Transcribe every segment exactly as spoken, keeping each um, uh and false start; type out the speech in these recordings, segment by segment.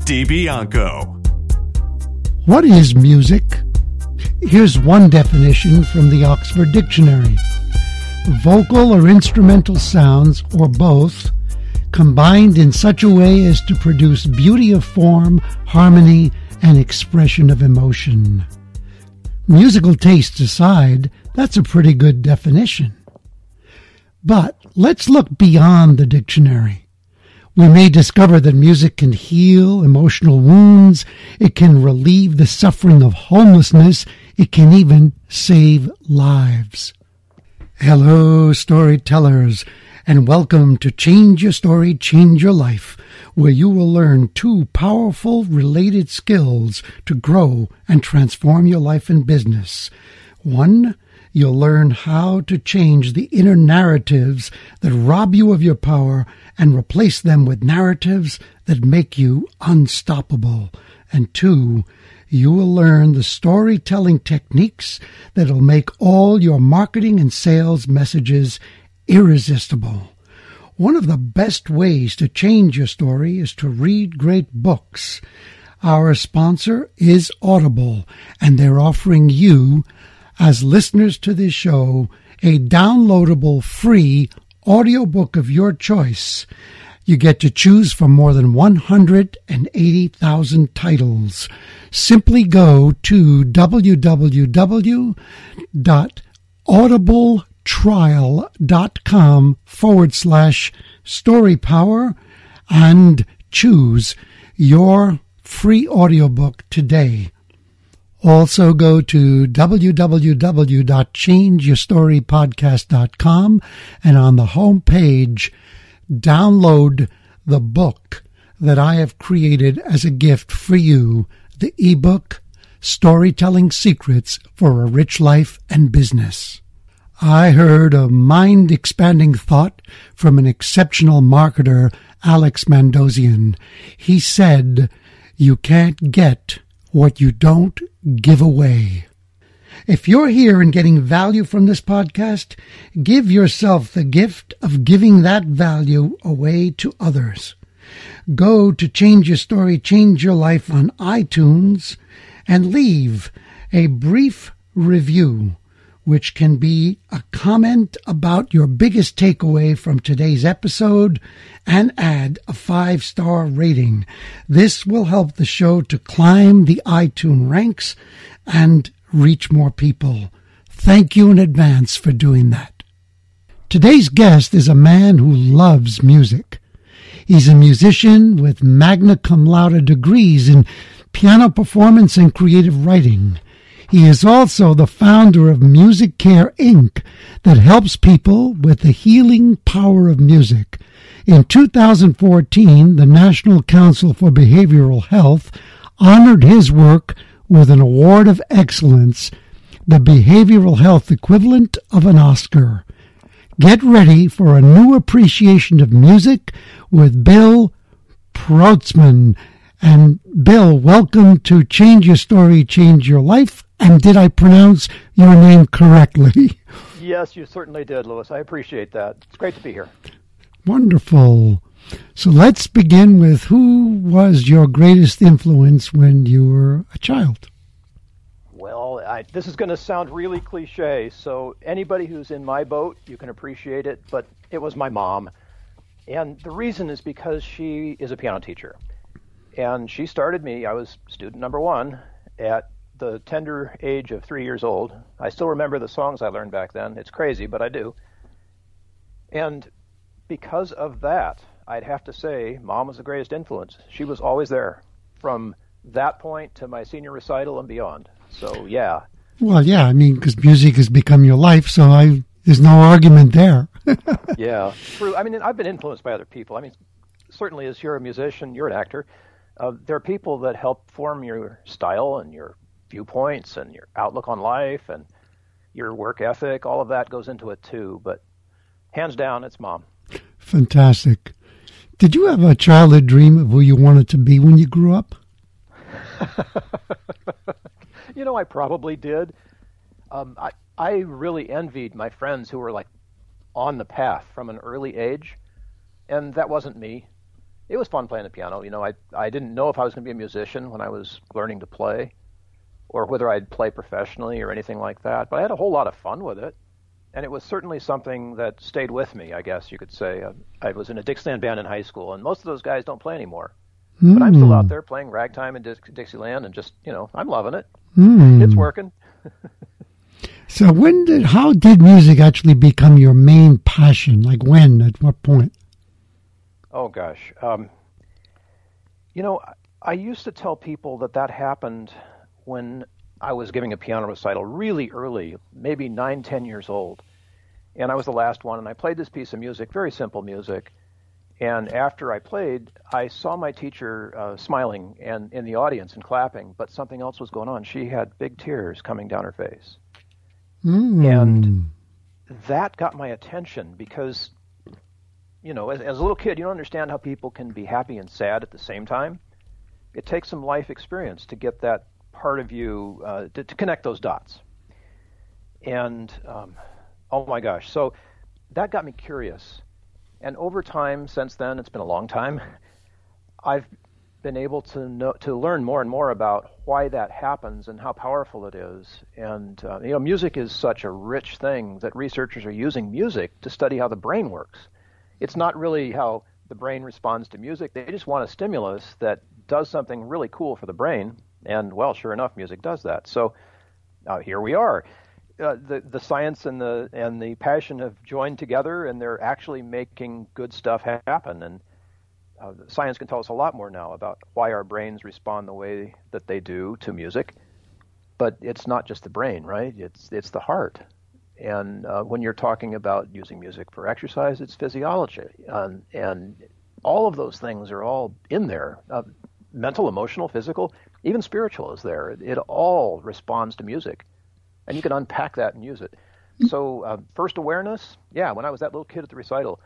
DiBianco. What is music? Here's one definition from the Oxford Dictionary. Vocal or instrumental sounds, or both, combined in such a way as to produce beauty of form, harmony, and expression of emotion. Musical taste aside, that's a pretty good definition. But let's look beyond the dictionary. We may discover that music can heal emotional wounds, it can relieve the suffering of homelessness, it can even save lives. Hello, storytellers, and welcome to Change Your Story, Change Your Life, where you will learn two powerful related skills to grow and transform your life and business. One, you'll learn how to change the inner narratives that rob you of your power and replace them with narratives that make you unstoppable. And two, you will learn the storytelling techniques that'll make all your marketing and sales messages irresistible. One of the best ways to change your story is to read great books. Our sponsor is Audible, and they're offering you, as listeners to this show, a downloadable free audiobook of your choice. You get to choose from more than one hundred eighty thousand titles. Simply go to w w w dot audible dot com trial.com forward slash story power and choose your free audiobook today. Also go to w w w dot change your story podcast dot com and on the home page, download the book that I have created as a gift for you, the ebook Storytelling Secrets for a Rich Life and Business. I heard a mind-expanding thought from an exceptional marketer, Alex Mandozian. He said, "You can't get what you don't give away." If you're here and getting value from this podcast, give yourself the gift of giving that value away to others. Go to Change Your Story, Change Your Life on iTunes and leave a brief review, which can be a comment about your biggest takeaway from today's episode, and add a five-star rating. This will help the show to climb the iTunes ranks and reach more people. Thank you in advance for doing that. Today's guest is a man who loves music. He's a musician with magna cum laude degrees in piano performance and creative writing. He is also the founder of Music Care, Incorporated that helps people with the healing power of music. In two thousand fourteen, the National Council for Behavioral Health honored his work with an award of excellence, the behavioral health equivalent of an Oscar. Get ready for a new appreciation of music with Bill Protzman. And Bill, welcome to Change Your Story, Change Your Life. And did I pronounce your name correctly? Yes, you certainly did, Louis. I appreciate that. It's great to be here. Wonderful. So let's begin with, who was your greatest influence when you were a child? Well, I, this is going to sound really cliche. So anybody who's in my boat, you can appreciate it. But it was my mom. And the reason is because she is a piano teacher. And she started me. I was student number one at the tender age of three years old. I still remember the songs I learned back then. It's crazy, but I do. And because of that, I'd have to say Mom was the greatest influence. She was always there from that point to my senior recital and beyond. So, yeah. Well, yeah, I mean, because music has become your life, so I there's no argument there. Yeah, true. I mean, I've been influenced by other people. I mean, certainly as you're a musician, you're an actor. Uh, there are people that help form your style and your viewpoints and your outlook on life and your work ethic. All of that goes into it too, but hands down, it's mom. Fantastic. Did you have a childhood dream of who you wanted to be when you grew up? You know, I probably did. Um, I, I really envied my friends who were like on the path from an early age, and that wasn't me. It was fun playing the piano. You know, I, I didn't know if I was going to be a musician when I was learning to play or whether I'd play professionally or anything like that, but I had a whole lot of fun with it. And it was certainly something that stayed with me, I guess you could say. Uh, I was in a Dixieland band in high school, and most of those guys don't play anymore. Mm. But I'm still out there playing ragtime in Dix- Dixieland, and just, you know, I'm loving it. Mm. It's working. So when did, how did music actually become your main passion? Like when, at what point? Oh, gosh. Um, you know, I used to tell people that that happened when I was giving a piano recital really early, maybe nine, ten years old. And I was the last one, and I played this piece of music, very simple music. And after I played, I saw my teacher uh, smiling and in the audience and clapping, but something else was going on. She had big tears coming down her face. Mm. And that got my attention because, you know, as, as a little kid, you don't understand how people can be happy and sad at the same time. It takes some life experience to get that part of you uh, to, to connect those dots. And um, oh my gosh, so that got me curious. And over time, since then, it's been a long time, I've been able to know, to learn more and more about why that happens and how powerful it is. And uh, you know, music is such a rich thing that researchers are using music to study how the brain works. It's not really how the brain responds to music. They just want a stimulus that does something really cool for the brain. And, well, sure enough, music does that. So uh, here we are. Uh, the the science and the and the passion have joined together, and they're actually making good stuff happen. And uh, science can tell us a lot more now about why our brains respond the way that they do to music. But it's not just the brain, right? It's it's the heart. And uh, when you're talking about using music for exercise, it's physiology. And, and all of those things are all in there. Uh, mental, emotional, physical, even spiritual is there. It, it all responds to music. And you can unpack that and use it. So uh, first awareness, yeah, when I was that little kid at the recital.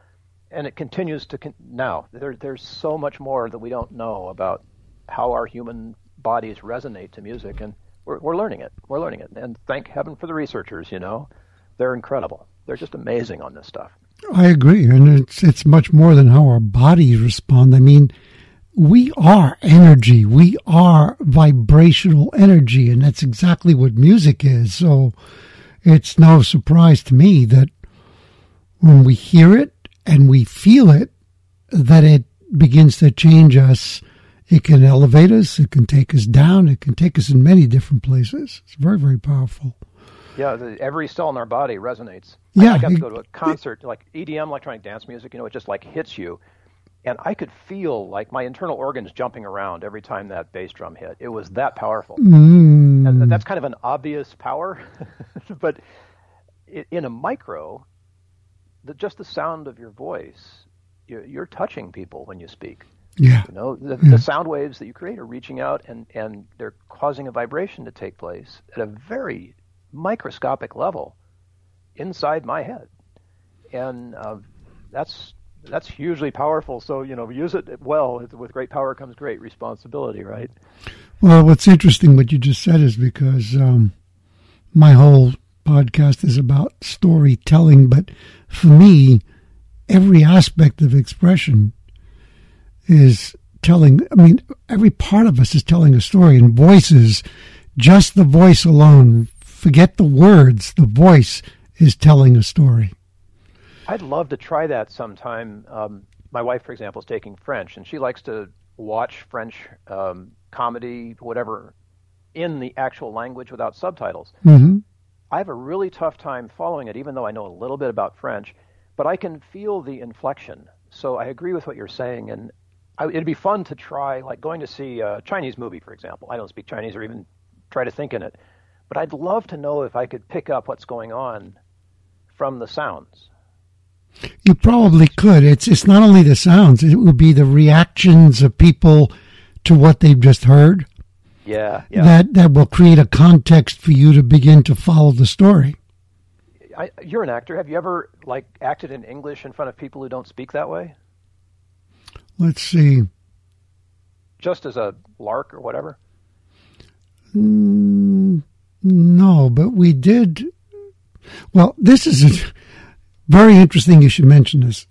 And it continues to con- now. There, there's so much more that we don't know about how our human bodies resonate to music. And we're, we're learning it. We're learning it. And thank heaven for the researchers, you know. They're incredible. They're just amazing on this stuff. I agree. And it's it's much more than how our bodies respond. I mean, we are energy. We are vibrational energy, and that's exactly what music is. So it's no surprise to me that when we hear it and we feel it, that it begins to change us. It can elevate us. It can take us down. It can take us in many different places. It's very, very powerful. Yeah, the, every cell in our body resonates. Yeah, I, I got it, to go to a concert, it, like E D M, electronic dance music, you know, it just like hits you. And I could feel like my internal organs jumping around every time that bass drum hit. It was that powerful. Mm. And that's kind of an obvious power. But in a micro, the, just the sound of your voice, you're, you're touching people when you speak. Yeah. You know, the, yeah. the sound waves that you create are reaching out, and, and they're causing a vibration to take place at a very microscopic level inside my head. And uh, that's... That's hugely powerful. So, you know, use it well. With great power comes great responsibility, right? Well, what's interesting what you just said is because um, my whole podcast is about storytelling. But for me, every aspect of expression is telling. I mean, every part of us is telling a story. And voices, just the voice alone, forget the words, the voice is telling a story. I'd love to try that sometime. Um, my wife, for example, is taking French, and she likes to watch French um, comedy, whatever, in the actual language without subtitles. Mm-hmm. I have a really tough time following it, even though I know a little bit about French, but I can feel the inflection. So I agree with what you're saying, and I, it'd be fun to try, like going to see a Chinese movie, for example. I don't speak Chinese or even try to think in it, but I'd love to know if I could pick up what's going on from the sounds. You probably could. It's it's not only the sounds. It would be the reactions of people to what they've just heard. Yeah, yeah. That that will create a context for you to begin to follow the story. I, you're an actor. Have you ever like acted in English in front of people who don't speak that way? Let's see. Just as a lark or whatever? Mm, no, but we did. Well, this is a very interesting you should mention this.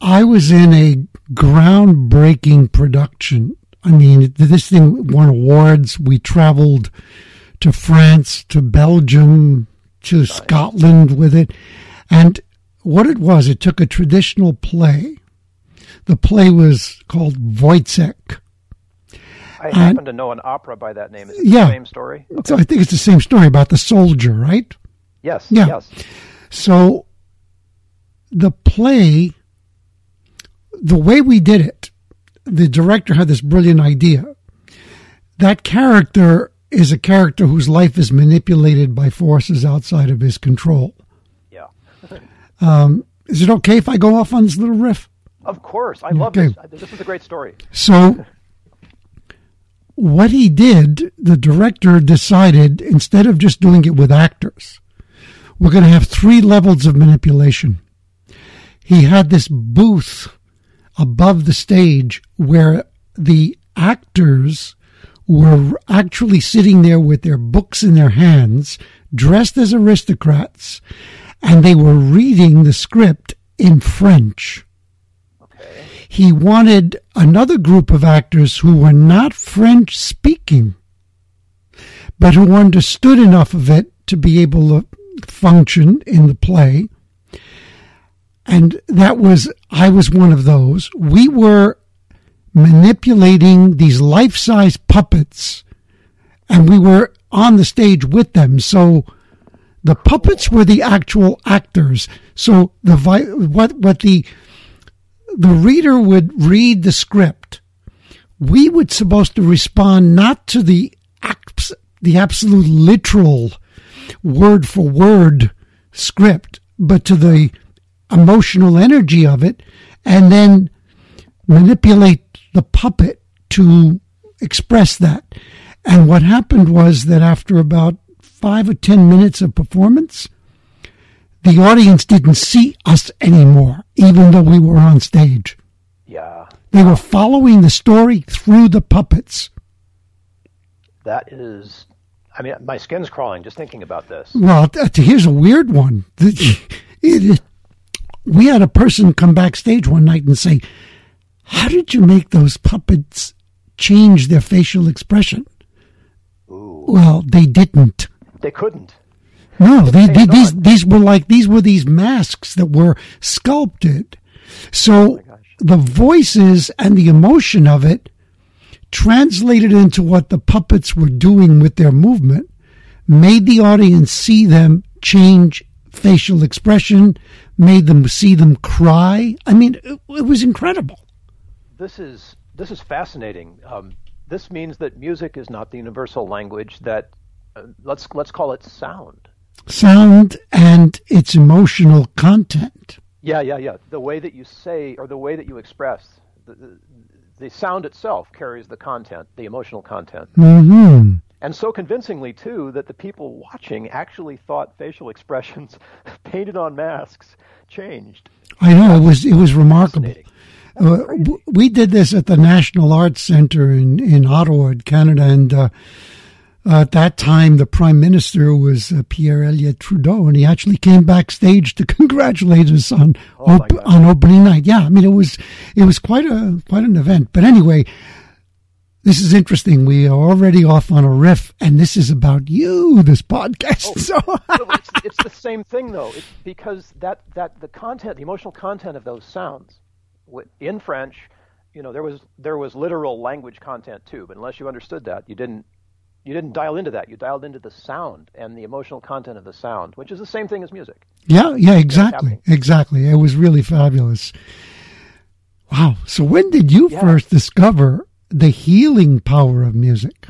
I was in a groundbreaking production. I mean, this thing won awards. We traveled to France, to Belgium, to nice. Scotland with it. And what it was, it took a traditional play. The play was called Woyzeck. I happen and, to know an opera by that name. Is it yeah. the same story? Okay. So I think it's the same story about the soldier, right? Yes, yeah. yes. So the play, the way we did it, the director had this brilliant idea. That character is a character whose life is manipulated by forces outside of his control. Yeah. um, is it okay if I go off on this little riff? Of course. I love okay. this. This is a great story. So what he did, the director decided, instead of just doing it with actors, we're going to have three levels of manipulation. He had this booth above the stage where the actors were actually sitting there with their books in their hands, dressed as aristocrats, and they were reading the script in French. Okay. He wanted another group of actors who were not French-speaking, but who understood enough of it to be able to function in the play. And that was, I was one of those. We were manipulating these life-size puppets, and we were on the stage with them. So the puppets were the actual actors. So the what what the the reader would read the script. We were supposed to respond not to the abs, the absolute literal word for word script, but to the emotional energy of it, and then manipulate the puppet to express that. And what happened was that after about five or ten minutes of performance, the audience didn't see us anymore, even though we were on stage. Yeah. They were following the story through the puppets. That is, I mean, my skin's crawling just thinking about this. Well, here's a weird one. It, we had a person come backstage one night and say, how did you make those puppets change their facial expression? Ooh. Well, they didn't. They couldn't. No, they, they, these these were like these were these masks that were sculpted. So oh the voices and the emotion of it translated into what the puppets were doing with their movement made the audience see them change facial expression, made them see them cry. I mean, it, it was incredible. This is this is fascinating. Um, this means that music is not the universal language. That uh, let's let's call it sound. Sound and its emotional content. Yeah, yeah, yeah. The way that you say or the way that you express, the, the, the sound itself carries the content, the emotional content. Mm-hmm. And so convincingly, too, that the people watching actually thought facial expressions painted on masks changed. I know. It was, it was remarkable. Uh, we did this at the National Arts Center in, in Ottawa, Canada, and uh, Uh, at that time, the Prime Minister was uh, Pierre Elliott Trudeau, and he actually came backstage to congratulate us on oh op- on opening night. Yeah, I mean, it was it was quite a quite an event. But anyway, this is interesting. We are already off on a riff, and this is about you, this podcast. Oh, so no, it's, it's the same thing, though, it's because that that the content, the emotional content of those sounds in French, you know, there was there was literal language content too. But unless you understood that, you didn't. You didn't dial into that. You dialed into the sound and the emotional content of the sound, which is the same thing as music. Yeah, yeah, exactly. Exactly. It was really fabulous. Wow. So when did you yeah. first discover the healing power of music?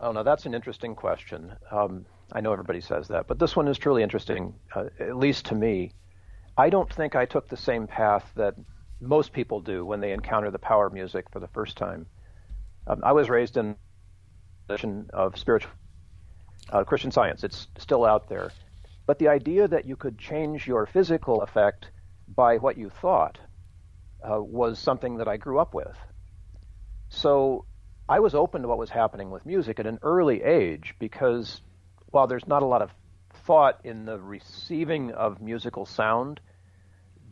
Oh, now that's an interesting question. Um, I know everybody says that, but this one is truly interesting, uh, at least to me. I don't think I took the same path that most people do when they encounter the power of music for the first time. Um, I was raised in a tradition of spiritual uh, Christian Science. It's still out there. But the idea that you could change your physical effect by what you thought uh, was something that I grew up with. So I was open to what was happening with music at an early age, because while there's not a lot of thought in the receiving of musical sound,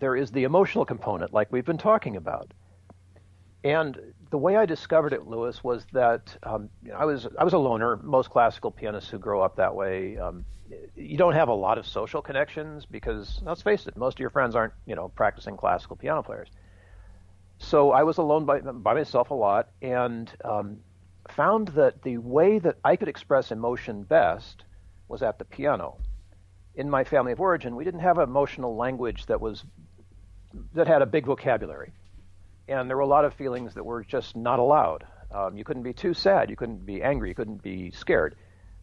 there is the emotional component, like we've been talking about. And the way I discovered it, Louis, was that um, I was I was a loner. Most classical pianists who grow up that way, um, you don't have a lot of social connections because, let's face it, most of your friends aren't, you know, practicing classical piano players. So I was alone by, by myself a lot, and um, found that the way that I could express emotion best was at the piano. In my family of origin, we didn't have emotional language that was that had a big vocabulary. And there were a lot of feelings that were just not allowed. Um, you couldn't be too sad. You couldn't be angry. You couldn't be scared.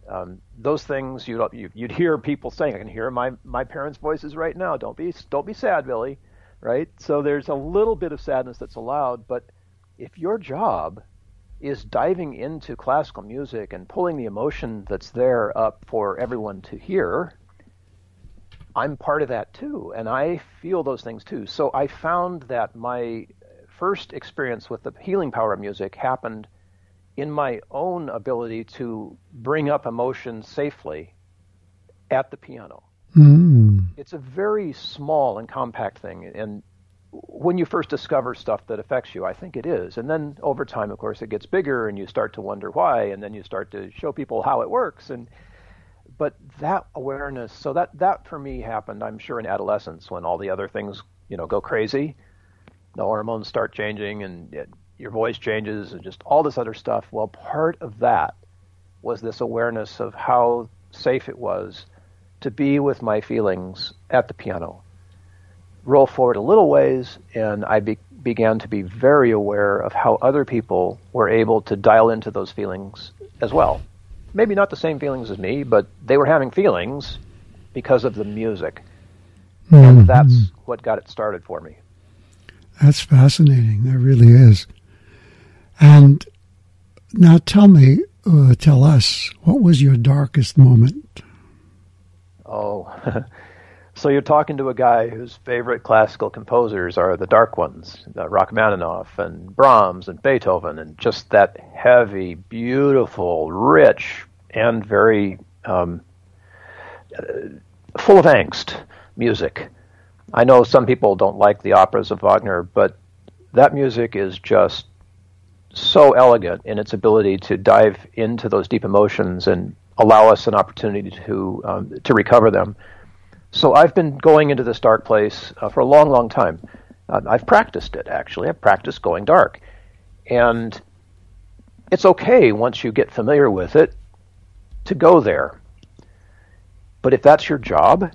Um, those things you'd, you'd hear people saying. I can hear my, my parents' voices right now. Don't be, don't be sad, Billy, right? So there's a little bit of sadness that's allowed. But if your job is diving into classical music and pulling the emotion that's there up for everyone to hear, I'm part of that too. And I feel those things too. So I found that my first experience with the healing power of music happened in my own ability to bring up emotion safely at the piano. Mm. It's a very small and compact thing. And when you first discover stuff that affects you, I think it is. And then over time, of course, it gets bigger and you start to wonder why, and then you start to show people how it works. And but that awareness, so that, that for me happened, I'm sure, in adolescence when all the other things, you know, go crazy. The hormones start changing and it, your voice changes and just all this other stuff. Well, part of that was this awareness of how safe it was to be with my feelings at the piano. Roll forward a little ways, and I be, began to be very aware of how other people were able to dial into those feelings as well. Maybe not the same feelings as me, but they were having feelings because of the music. Mm-hmm. And that's what got it started for me. That's fascinating. That really is. And now tell me, uh, tell us, what was your darkest moment? Oh, so you're talking to a guy whose favorite classical composers are the dark ones, uh, Rachmaninoff and Brahms and Beethoven, and just that heavy, beautiful, rich, and very um, uh, full of angst music. I know some people don't like the operas of Wagner, but that music is just so elegant in its ability to dive into those deep emotions and allow us an opportunity to um, to recover them. So I've been going into this dark place uh, for a long, long time. Uh, I've practiced it, actually. I've practiced going dark. And it's okay once you get familiar with it to go there. But if that's your job,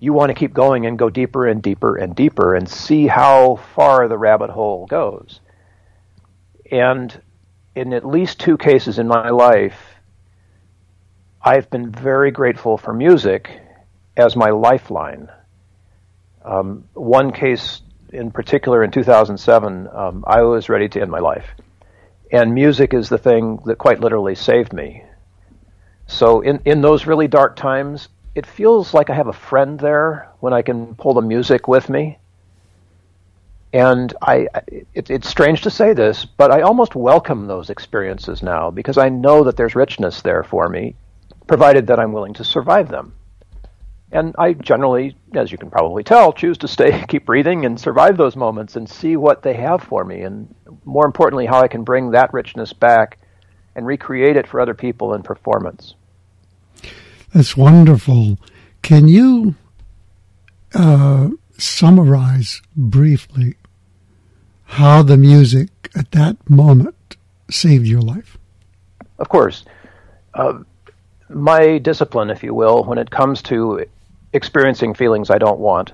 you want to keep going and go deeper and deeper and deeper and see how far the rabbit hole goes. And in at least two cases in my life, I've been very grateful for music as my lifeline. Um, one case in particular, in two thousand seven, um, I was ready to end my life. And music is the thing that quite literally saved me. So in, in those really dark times, it feels like I have a friend there when I can pull the music with me. And I, it, it's strange to say this, but I almost welcome those experiences now because I know that there's richness there for me, provided that I'm willing to survive them. And I generally, as you can probably tell, choose to stay, keep breathing and survive those moments and see what they have for me. And more importantly, how I can bring that richness back and recreate it for other people in performance. That's wonderful. Can you uh, summarize briefly how the music at that moment saved your life? Of course. Uh, my discipline, if you will, when it comes to experiencing feelings I don't want,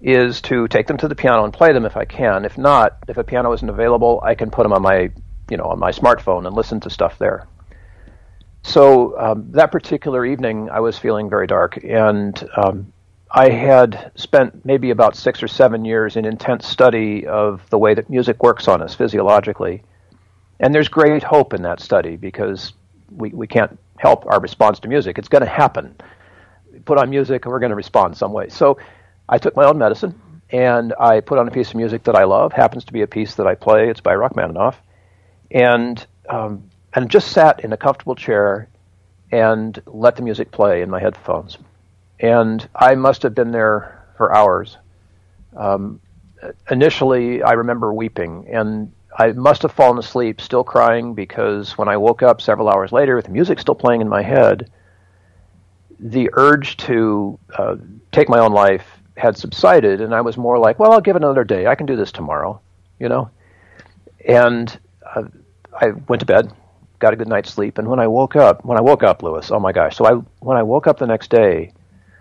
is to take them to the piano and play them if I can. If not, if a piano isn't available, I can put them on my, you know, on my smartphone and listen to stuff there. So um, that particular evening, I was feeling very dark, and um, I had spent maybe about six or seven years in intense study of the way that music works on us physiologically. And there's great hope in that study because we, we can't help our response to music. It's going to happen. We put on music and we're going to respond some way. So I took my own medicine and I put on a piece of music that I love. Happens to be a piece that I play. It's by Rachmaninoff. And, um, and just sat in a comfortable chair and let the music play in my headphones. And I must have been there for hours. Um, initially, I remember weeping, and I must have fallen asleep still crying, because when I woke up several hours later with the music still playing in my head, the urge to uh, take my own life had subsided, and I was more like, well, I'll give it another day. I can do this tomorrow, you know? And uh, I went to bed, got a good night's sleep, and when I woke up, when I woke up, Louis, oh my gosh, so I when I woke up the next day,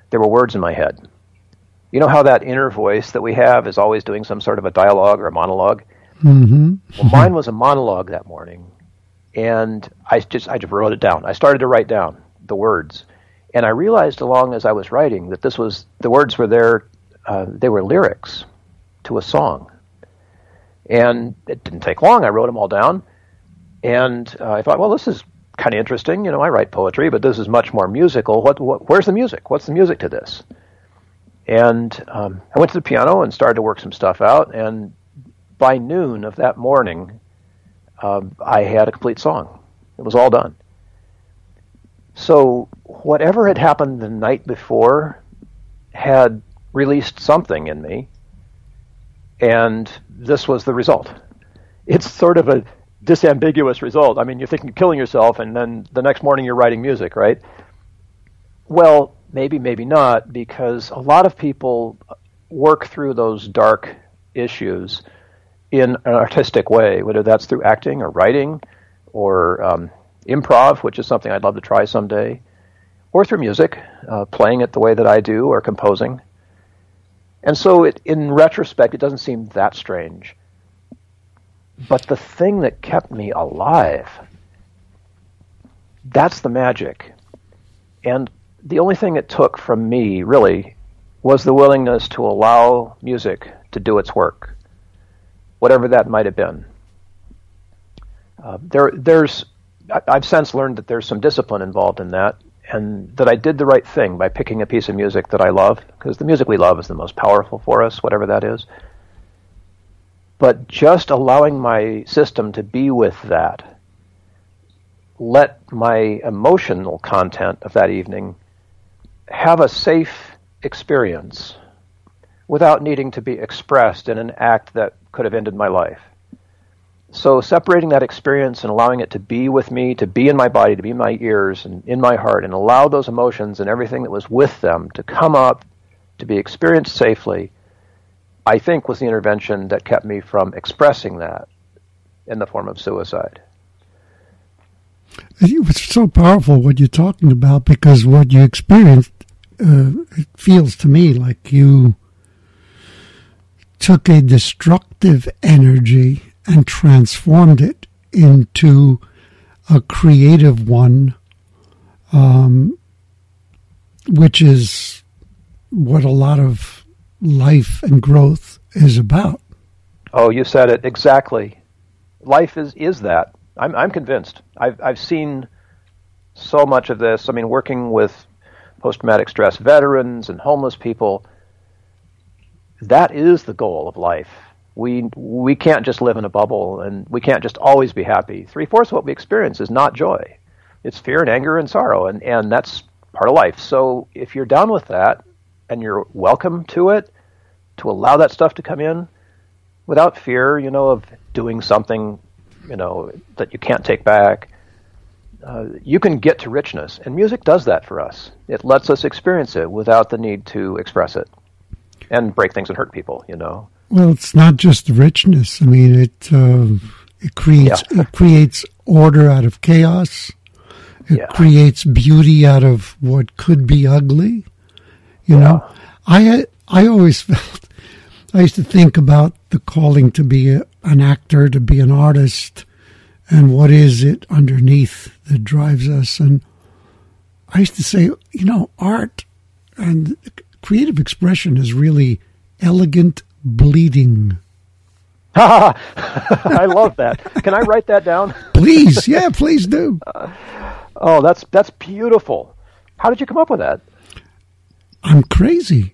there were words in my head. You know how that inner voice that we have is always doing some sort of a dialogue or a monologue? Mm-hmm. Well, mine was a monologue that morning, and I just I just wrote it down. I started to write down the words, and I realized along as I was writing that this was the words were there. Uh, they were lyrics to a song, and it didn't take long. I wrote them all down, and uh, I thought, well, this is kind of interesting. You know, I write poetry, but this is much more musical. What, what where's the music? What's the music to this? And um, I went to the piano and started to work some stuff out, and by noon of that morning, um, I had a complete song. It was all done. So whatever had happened the night before had released something in me, and this was the result. It's sort of a disambiguous result. I mean, you're thinking of killing yourself, and then the next morning you're writing music, right? Well, maybe, maybe not, because a lot of people work through those dark issues in an artistic way, whether that's through acting or writing or um, improv, which is something I'd love to try someday, or through music, uh, playing it the way that I do or composing. And so it, in retrospect, it doesn't seem that strange. But the thing that kept me alive, that's the magic. And the only thing it took from me, really, was the willingness to allow music to do its work, whatever that might have been. Uh, there, there's, I've since learned that there's some discipline involved in that, and that I did the right thing by picking a piece of music that I love, because the music we love is the most powerful for us, whatever that is. But just allowing my system to be with that, let my emotional content of that evening have a safe experience without needing to be expressed in an act that could have ended my life. So separating that experience and allowing it to be with me, to be in my body, to be in my ears and in my heart, and allow those emotions and everything that was with them to come up, to be experienced safely, I think was the intervention that kept me from expressing that in the form of suicide. It was so powerful what you're talking about, because what you experienced, uh, it feels to me like you took a destructive energy and transformed it into a creative one, um, which is what a lot of life and growth is about. Oh, you said it exactly. Life is is that. I'm I'm convinced. I've I've seen so much of this. I mean, working with post-traumatic stress veterans and homeless people, that is the goal of life. We we can't just live in a bubble, and we can't just always be happy. Three-fourths of what we experience is not joy. It's fear and anger and sorrow, and, and that's part of life. So if you're down with that, and you're welcome to it, to allow that stuff to come in without fear, you know, of doing something, you know, that you can't take back. Uh, you can get to richness, and music does that for us. It lets us experience it without the need to express it and break things and hurt people, you know. Well, it's not just the richness. I mean, it uh, it creates yeah. it creates order out of chaos. It yeah. creates beauty out of what could be ugly. You know, I I always felt, I used to think about the calling to be a, an actor, to be an artist, and what is it underneath that drives us. And I used to say, you know, art and creative expression is really elegant bleeding. I love that. Can I write that down? Please. Yeah, please do. Uh, oh, that's that's beautiful. How did you come up with that? I'm crazy.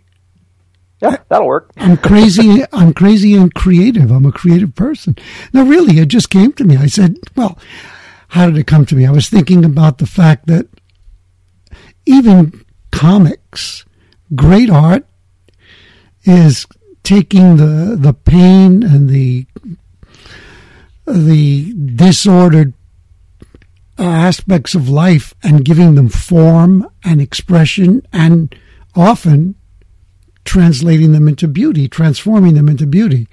Yeah, that'll work. I'm crazy. I'm crazy and creative. I'm a creative person. No, really, it just came to me. I said, well, how did it come to me? I was thinking about the fact that even comics, great art is taking the, the pain and the the disordered aspects of life and giving them form and expression and often translating them into beauty, transforming them into beauty.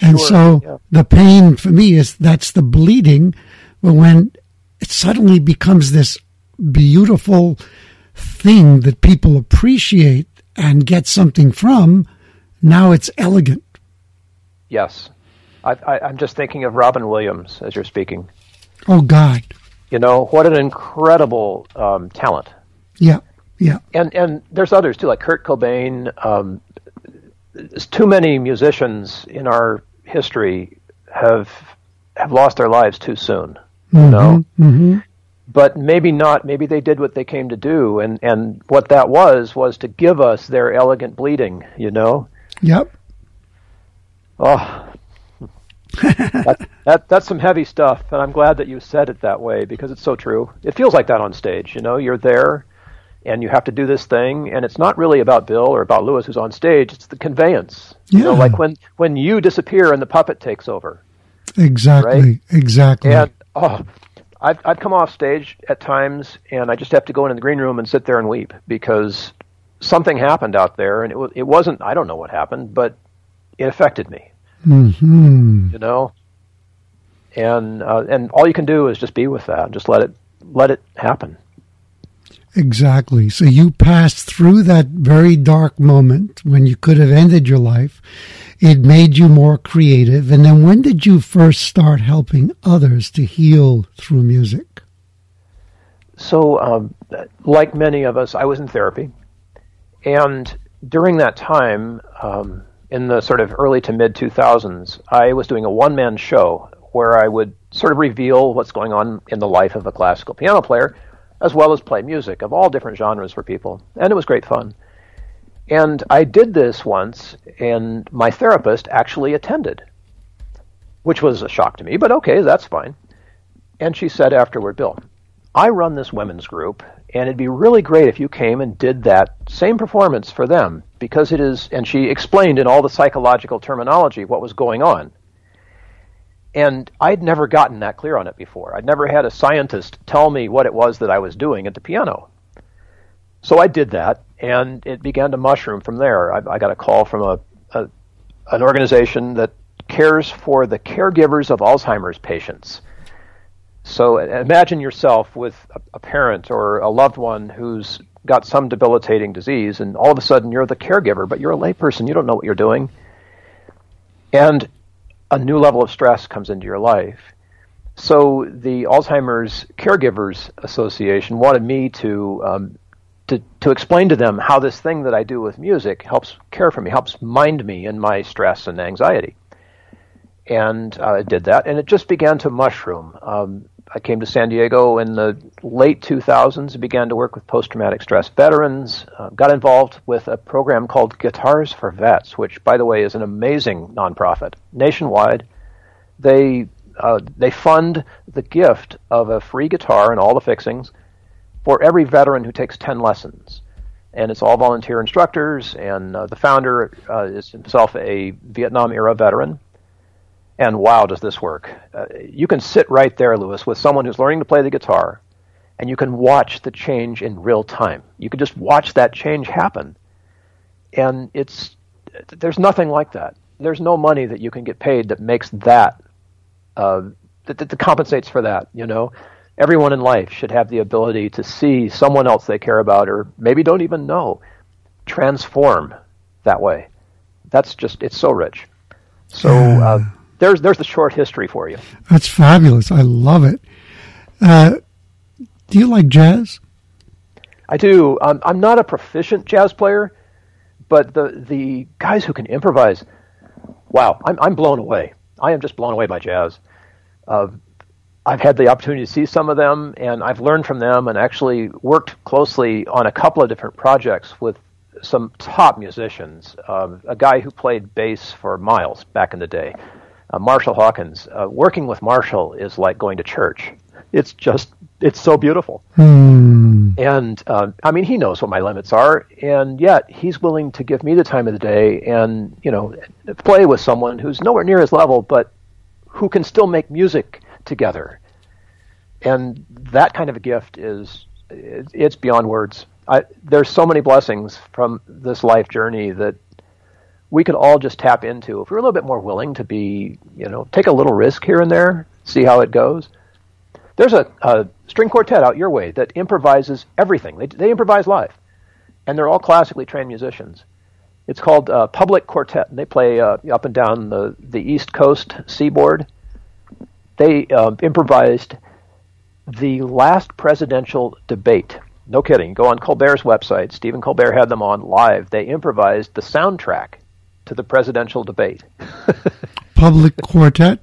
And sure, so yeah. The pain for me is that's the bleeding, but when it suddenly becomes this beautiful thing that people appreciate and get something from, now it's elegant. Yes. I, I, I'm just thinking of Robin Williams as you're speaking. Oh, God. You know, what an incredible um, talent. Yeah, yeah. And and there's others, too, like Kurt Cobain. Um, there's too many musicians in our history have have lost their lives too soon, mm-hmm, you know? Mm-hmm. But maybe not. Maybe they did what they came to do, and, and what that was was to give us their elegant bleeding, you know? Yep. Oh, that, that that's some heavy stuff, and I'm glad that you said it that way because it's so true. It feels like that on stage, you know? You're there, and you have to do this thing, and it's not really about Bill or about Louis who's on stage. It's the conveyance. Yeah. You know, like when, when you disappear and the puppet takes over. Exactly, right? Exactly. And, oh... I've I've come off stage at times, and I just have to go into the green room and sit there and weep because something happened out there, and it was, it wasn't I don't know what happened, but it affected me, mm-hmm. you know. And uh, and all you can do is just be with that, just let it let it happen. Exactly. So you passed through that very dark moment when you could have ended your life. It made you more creative. And then when did you first start helping others to heal through music? So um, like many of us, I was in therapy. And during that time, um, in the sort of early to mid two thousands, I was doing a one-man show where I would sort of reveal what's going on in the life of a classical piano player, as well as play music of all different genres for people. And it was great fun. And I did this once, and my therapist actually attended, which was a shock to me, but okay, that's fine. And she said afterward, Bill, I run this women's group, and it'd be really great if you came and did that same performance for them, because it is, and she explained in all the psychological terminology what was going on. And I'd never gotten that clear on it before. I'd never had a scientist tell me what it was that I was doing at the piano. So I did that, and it began to mushroom from there. I, I got a call from a, a an organization that cares for the caregivers of Alzheimer's patients. So imagine yourself with a, a parent or a loved one who's got some debilitating disease, and all of a sudden you're the caregiver, but you're a layperson. You don't know what you're doing. And a new level of stress comes into your life. So the Alzheimer's Caregivers Association wanted me to um, to, to explain to them how this thing that I do with music helps care for me, helps mind me in my stress and anxiety. And uh, I did that, and it just began to mushroom. Um, I came to San Diego in the late two thousands and began to work with post-traumatic stress veterans, uh, got involved with a program called Guitars for Vets, which, by the way, is an amazing nonprofit nationwide. They uh, they fund the gift of a free guitar and all the fixings for every veteran who takes ten lessons. And it's all volunteer instructors, and uh, the founder uh, is himself a Vietnam-era veteran. And wow, does this work. Uh, you can sit right there, Louis, with someone who's learning to play the guitar, and you can watch the change in real time. You can just watch that change happen. And it's there's nothing like that. There's no money that you can get paid that makes that, uh, that, that compensates for that, you know. Everyone in life should have the ability to see someone else they care about or maybe don't even know transform that way. That's just, it's so rich. So... Uh, There's there's the short history for you. That's fabulous. I love it. Uh, do you like jazz? I do. Um, I'm not a proficient jazz player, But the the guys who can improvise, wow, I'm I'm blown away. I am just blown away by jazz. Uh, I've had the opportunity to see some of them, and I've learned from them, and actually worked closely on a couple of different projects with some top musicians. Uh, a guy who played bass for Miles back in the day, uh, Marshall Hawkins. Uh, working with Marshall is like going to church. It's just, it's so beautiful. Hmm. And, uh, I mean, he knows what my limits are, and yet he's willing to give me the time of the day and, you know, play with someone who's nowhere near his level, but who can still make music together. And that kind of a gift is, it's beyond words. I, there's so many blessings from this life journey that we could all just tap into if we're a little bit more willing to be, you know, take a little risk here and there, see how it goes. There's a, a string quartet out your way that improvises everything. They, they improvise live, and they're all classically trained musicians. It's called uh, Publiquartet, and they play uh, up and down the, the East Coast seaboard. They uh, improvised the last presidential debate. No kidding. Go on Colbert's website. Stephen Colbert had them on live. They improvised the soundtrack to the presidential debate. Publiquartet?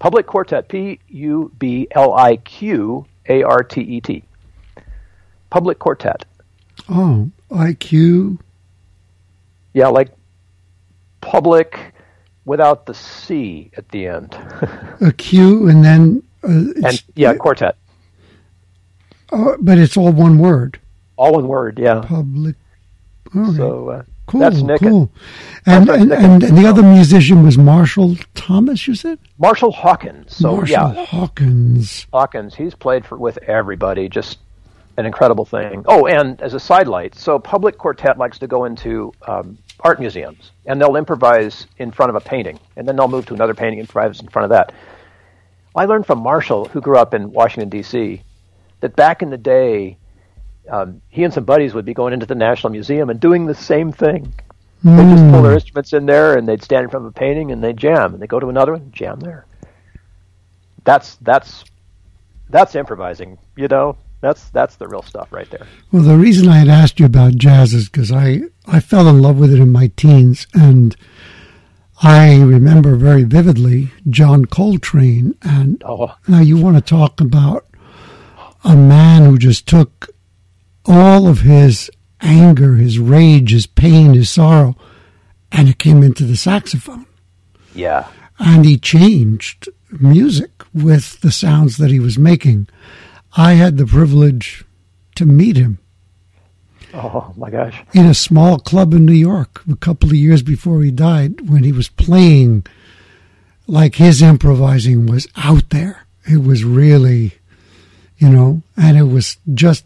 Publiquartet, P U B L I Q A R T E T. Publiquartet. Oh, I Q? Yeah, like public without the C at the end. A Q and then... Uh, and yeah, quartet. Uh, but it's all one word. All one word, yeah. Public. Okay. So uh, cool, that's Nick. Cool. And, that's and, Nick and, and the other musician was Marshall Thomas, you said? Marshall Hawkins. So, Marshall yeah. Hawkins. Hawkins. He's played for, with everybody. Just an incredible thing. Oh, and as a sidelight, so Publiquartet likes to go into um, art museums, and they'll improvise in front of a painting, and then they'll move to another painting and improvise in front of that. I learned from Marshall, who grew up in Washington, D C, that back in the day, um, he and some buddies would be going into the National Museum and doing the same thing. Mm. They'd just pull their instruments in there, and they'd stand in front of a painting, and they'd jam. And they'd go to another one and jam there. That's that's that's improvising, you know? That's that's the real stuff right there. Well, the reason I had asked you about jazz is because I, I fell in love with it in my teens, and I remember very vividly John Coltrane. And oh. Now you want to talk about a man who just took all of his anger, his rage, his pain, his sorrow, and it came into the saxophone. Yeah. And he changed music with the sounds that he was making. I had the privilege to meet him. Oh, my gosh. In a small club in New York a couple of years before he died, when he was playing, like his improvising was out there. It was really... You know, and it was just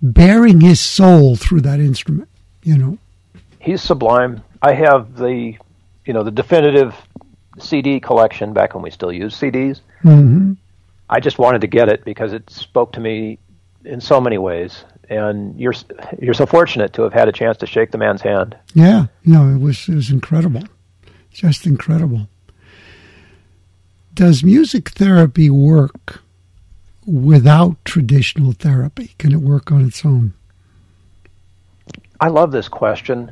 bearing his soul through that instrument, you know. He's sublime. I have the, you know, the definitive C D collection back when we still used C Ds. Mm-hmm. I just wanted to get it because it spoke to me in so many ways. And you're you're so fortunate to have had a chance to shake the man's hand. Yeah. No, it was it was incredible. Just incredible. Does music therapy work without traditional therapy? Can it work on its own? I love this question.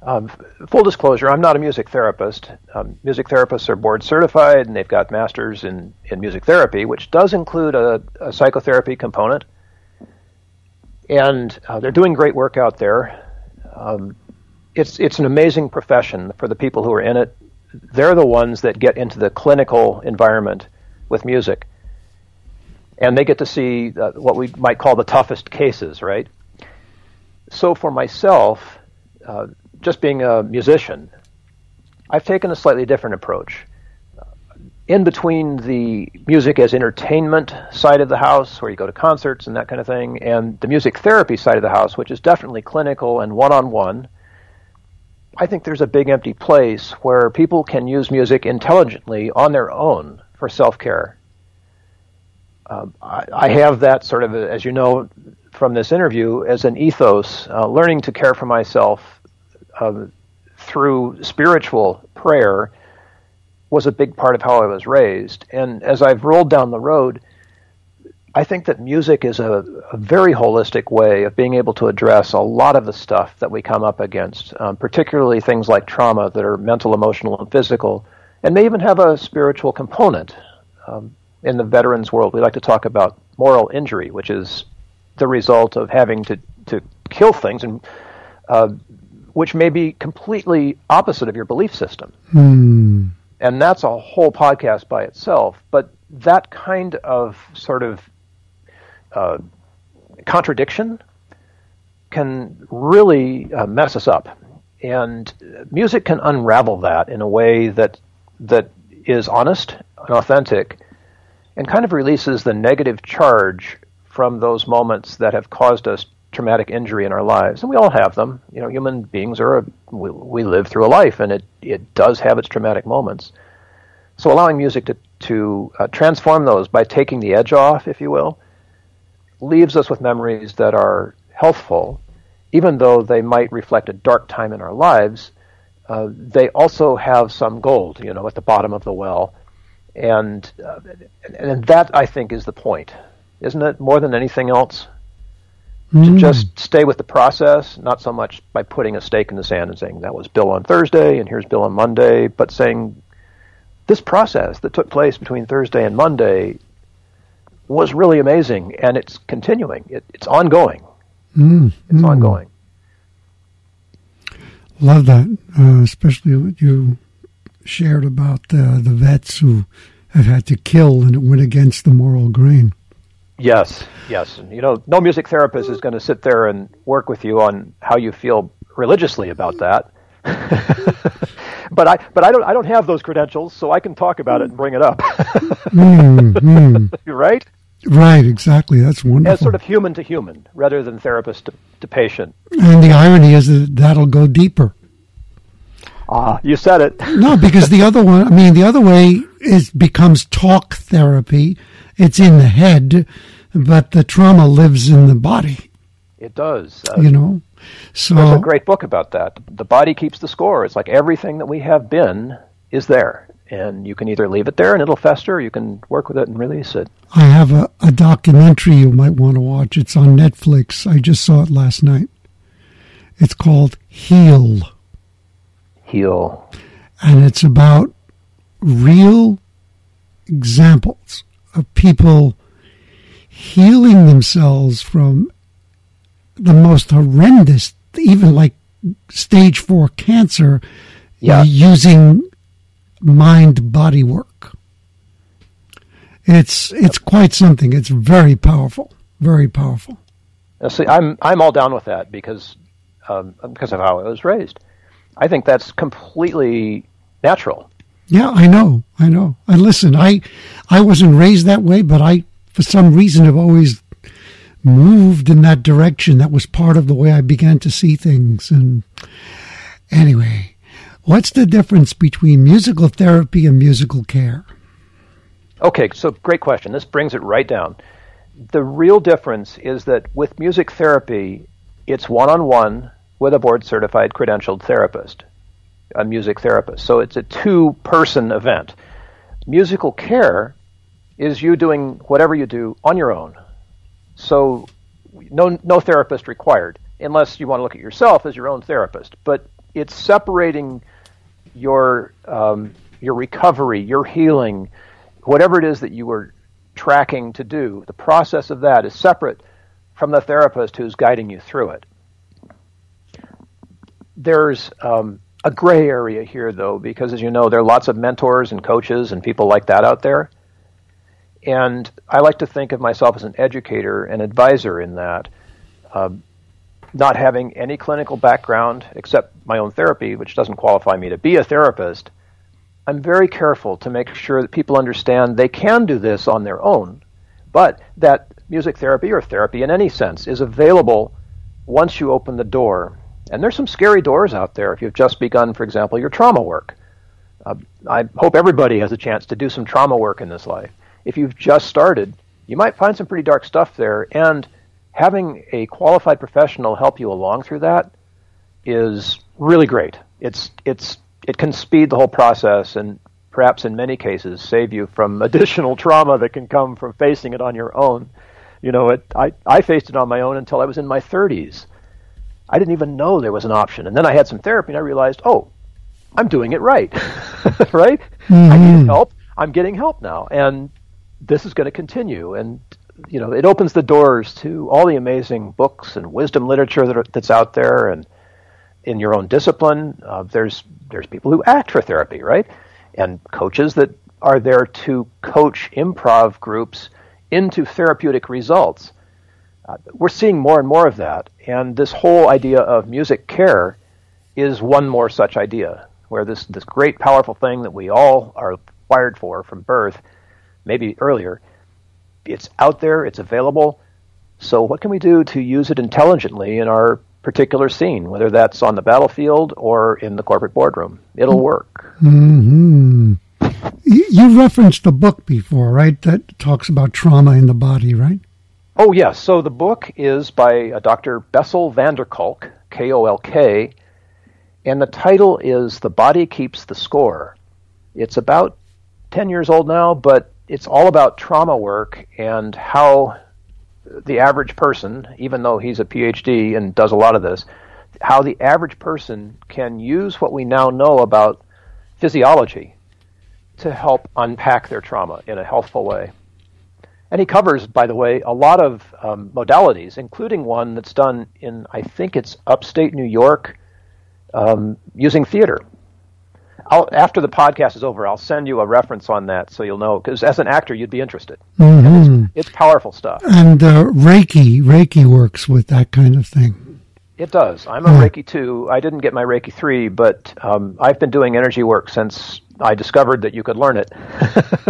Um, full disclosure, I'm not a music therapist. Um, music therapists are board certified, and they've got masters in, in music therapy, which does include a, a psychotherapy component. And uh, they're doing great work out there. Um, it's, it's an amazing profession for the people who are in it. They're the ones that get into the clinical environment with music. And they get to see uh, what we might call the toughest cases, right? So for myself, uh, just being a musician, I've taken a slightly different approach. In between the music as entertainment side of the house, where you go to concerts and that kind of thing, and the music therapy side of the house, which is definitely clinical and one-on-one, I think there's a big empty place where people can use music intelligently on their own for self-care. Um, I, I have that sort of, as you know from this interview, as an ethos, uh, learning to care for myself uh, through spiritual prayer was a big part of how I was raised. And as I've rolled down the road, I think that music is a, a very holistic way of being able to address a lot of the stuff that we come up against, um, particularly things like trauma that are mental, emotional, and physical, and may even have a spiritual component. Um, in the veterans world, we like to talk about moral injury, which is the result of having to, to kill things, and uh, which may be completely opposite of your belief system. Hmm. And that's a whole podcast by itself. But that kind of sort of Uh, contradiction can really uh, mess us up, and music can unravel that in a way that that is honest and authentic, and kind of releases the negative charge from those moments that have caused us traumatic injury in our lives. And we all have them. You know, human beings are a, we, we live through a life, and it it does have its traumatic moments. So allowing music to to uh, transform those by taking the edge off, if you will, leaves us with memories that are healthful, even though they might reflect a dark time in our lives. Uh, they also have some gold, you know, at the bottom of the well, and uh, and that, I think, is the point, isn't it? More than anything else, mm. to just stay with the process, not so much by putting a stake in the sand and saying that was Bill on Thursday and here's Bill on Monday, but saying this process that took place between Thursday and Monday was really amazing, and it's continuing. It, it's ongoing. Mm, it's mm. ongoing. Love that, uh, especially what you shared about uh, the vets who have had to kill, and it went against the moral grain. Yes, yes. And, you know, no music therapist is going to sit there and work with you on how you feel religiously about that. But I, but I don't, I don't have those credentials, so I can talk about it and bring it up. mm, mm. Right? Right, exactly. That's wonderful. As sort of human to human, rather than therapist to, to patient. And the irony is that that'll go deeper. Ah, uh, you said it. No, because the other one, I mean, the other way is becomes talk therapy. It's in the head, but the trauma lives in the body. It does. Uh, you know? So, there's a great book about that. The Body Keeps the Score. It's like everything that we have been is there. And you can either leave it there and it'll fester, or you can work with it and release it. I have a, a documentary you might want to watch. It's on Netflix. I just saw it last night. It's called Heal. Heal. And it's about real examples of people healing themselves from the most horrendous, even like stage four cancer, yeah. using mind-body work. It's it's quite something. It's very powerful, very powerful. Now, see, I'm I'm all down with that because um, because of how I was raised. I think that's completely natural. Yeah, I know, I know. And listen, I I wasn't raised that way, but I for some reason have always moved in that direction. That was part of the way I began to see things. And anyway, what's the difference between musical therapy and musical care? Okay, so great question. This brings it right down. The real difference is that with music therapy, it's one-on-one with a board-certified credentialed therapist, a music therapist. So it's a two-person event. Musical care is you doing whatever you do on your own. So no no therapist required, unless you want to look at yourself as your own therapist. But it's separating your um, your recovery, your healing, whatever it is that you were tracking to do. The process of that is separate from the therapist who's guiding you through it. There's um, a gray area here, though, because, as you know, there are lots of mentors and coaches and people like that out there. And I like to think of myself as an educator and advisor in that, uh, not having any clinical background except my own therapy, which doesn't qualify me to be a therapist. I'm very careful to make sure that people understand they can do this on their own, but that music therapy, or therapy in any sense, is available once you open the door. And there's some scary doors out there if you've just begun, for example, your trauma work. Uh, I hope everybody has a chance to do some trauma work in this life. If you've just started, you might find some pretty dark stuff there, and having a qualified professional help you along through that is really great. It's it's it can speed the whole process and perhaps in many cases, save you from additional trauma that can come from facing it on your own. You know, it, I, I faced it on my own until I was in my thirties. I didn't even know there was an option. And then I had some therapy and I realized, oh, I'm doing it right, right? Mm-hmm. I need help. I'm getting help now. And this is going to continue. And, you know, it opens the doors to all the amazing books and wisdom literature that are, that's out there. And in your own discipline, uh, there's there's people who act for therapy, right? And coaches that are there to coach improv groups into therapeutic results. Uh, we're seeing more and more of that. And this whole idea of music care is one more such idea, where this, this great, powerful thing that we all are wired for from birth, maybe earlier, it's out there, it's available. So what can we do to use it intelligently in our particular scene, whether that's on the battlefield or in the corporate boardroom? It'll work. Mm-hmm. You referenced a book before, right, that talks about trauma in the body, right? Oh, yes. So the book is by Doctor Bessel van der Kolk, K O L K, and the title is The Body Keeps the Score. It's about ten years old now, but it's all about trauma work and how the average person, even though he's a P H D and does a lot of this, how the average person can use what we now know about physiology to help unpack their trauma in a healthful way. And he covers, by the way, a lot of um, modalities, including one that's done in, I think it's upstate New York, um, using theater. I'll, after the podcast is over, I'll send you a reference on that so you'll know, because as an actor, you'd be interested. Mm-hmm. It's, it's powerful stuff. And uh, Reiki, Reiki works with that kind of thing. It does. I'm a yeah. Reiki two. I didn't get my Reiki three, but um, I've been doing energy work since I discovered that you could learn it.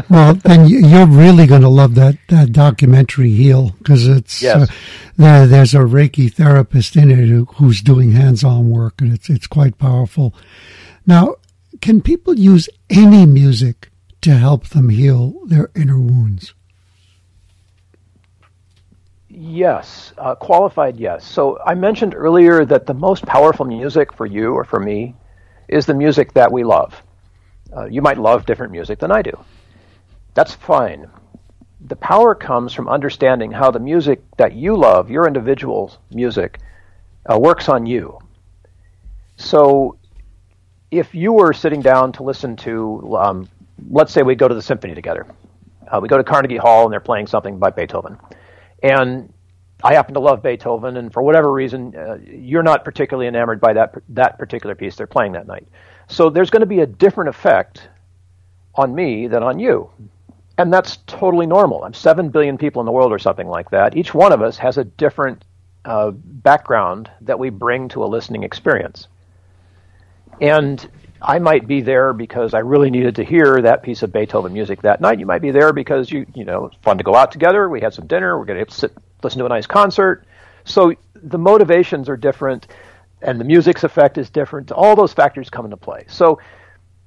Well, and you're really going to love that, that documentary, Heal, because it's yes. uh, there, there's a Reiki therapist in it who, who's doing hands-on work, and it's it's quite powerful. Now, can people use any music to help them heal their inner wounds? Yes, uh, qualified yes. So I mentioned earlier that the most powerful music for you or for me is the music that we love. Uh, you might love different music than I do. That's fine. The power comes from understanding how the music that you love, your individual music, uh, works on you. So if you were sitting down to listen to, um, let's say we go to the symphony together. Uh, we go to Carnegie Hall and they're playing something by Beethoven. And I happen to love Beethoven, and for whatever reason, uh, you're not particularly enamored by that that particular piece they're playing that night. So there's going to be a different effect on me than on you. And that's totally normal. I'm seven billion people in the world or something like that. Each one of us has a different uh, background that we bring to a listening experience. And I might be there because I really needed to hear that piece of Beethoven music that night. You might be there because, you you know, it's fun to go out together. We had some dinner. We're going to sit, listen to a nice concert. So the motivations are different, and the music's effect is different. All those factors come into play. So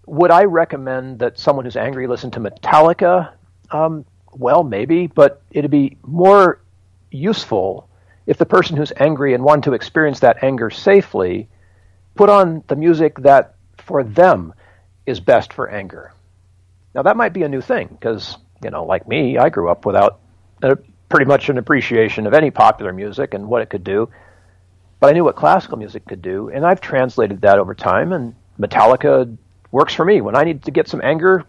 would I recommend that someone who's angry listen to Metallica? Um, well, maybe, but it'd be more useful if the person who's angry and wanted to experience that anger safely put on the music that, for them, is best for anger. Now, that might be a new thing because, you know, like me, I grew up without a, pretty much an appreciation of any popular music and what it could do. But I knew what classical music could do, and I've translated that over time, and Metallica works for me. When I need to get some anger,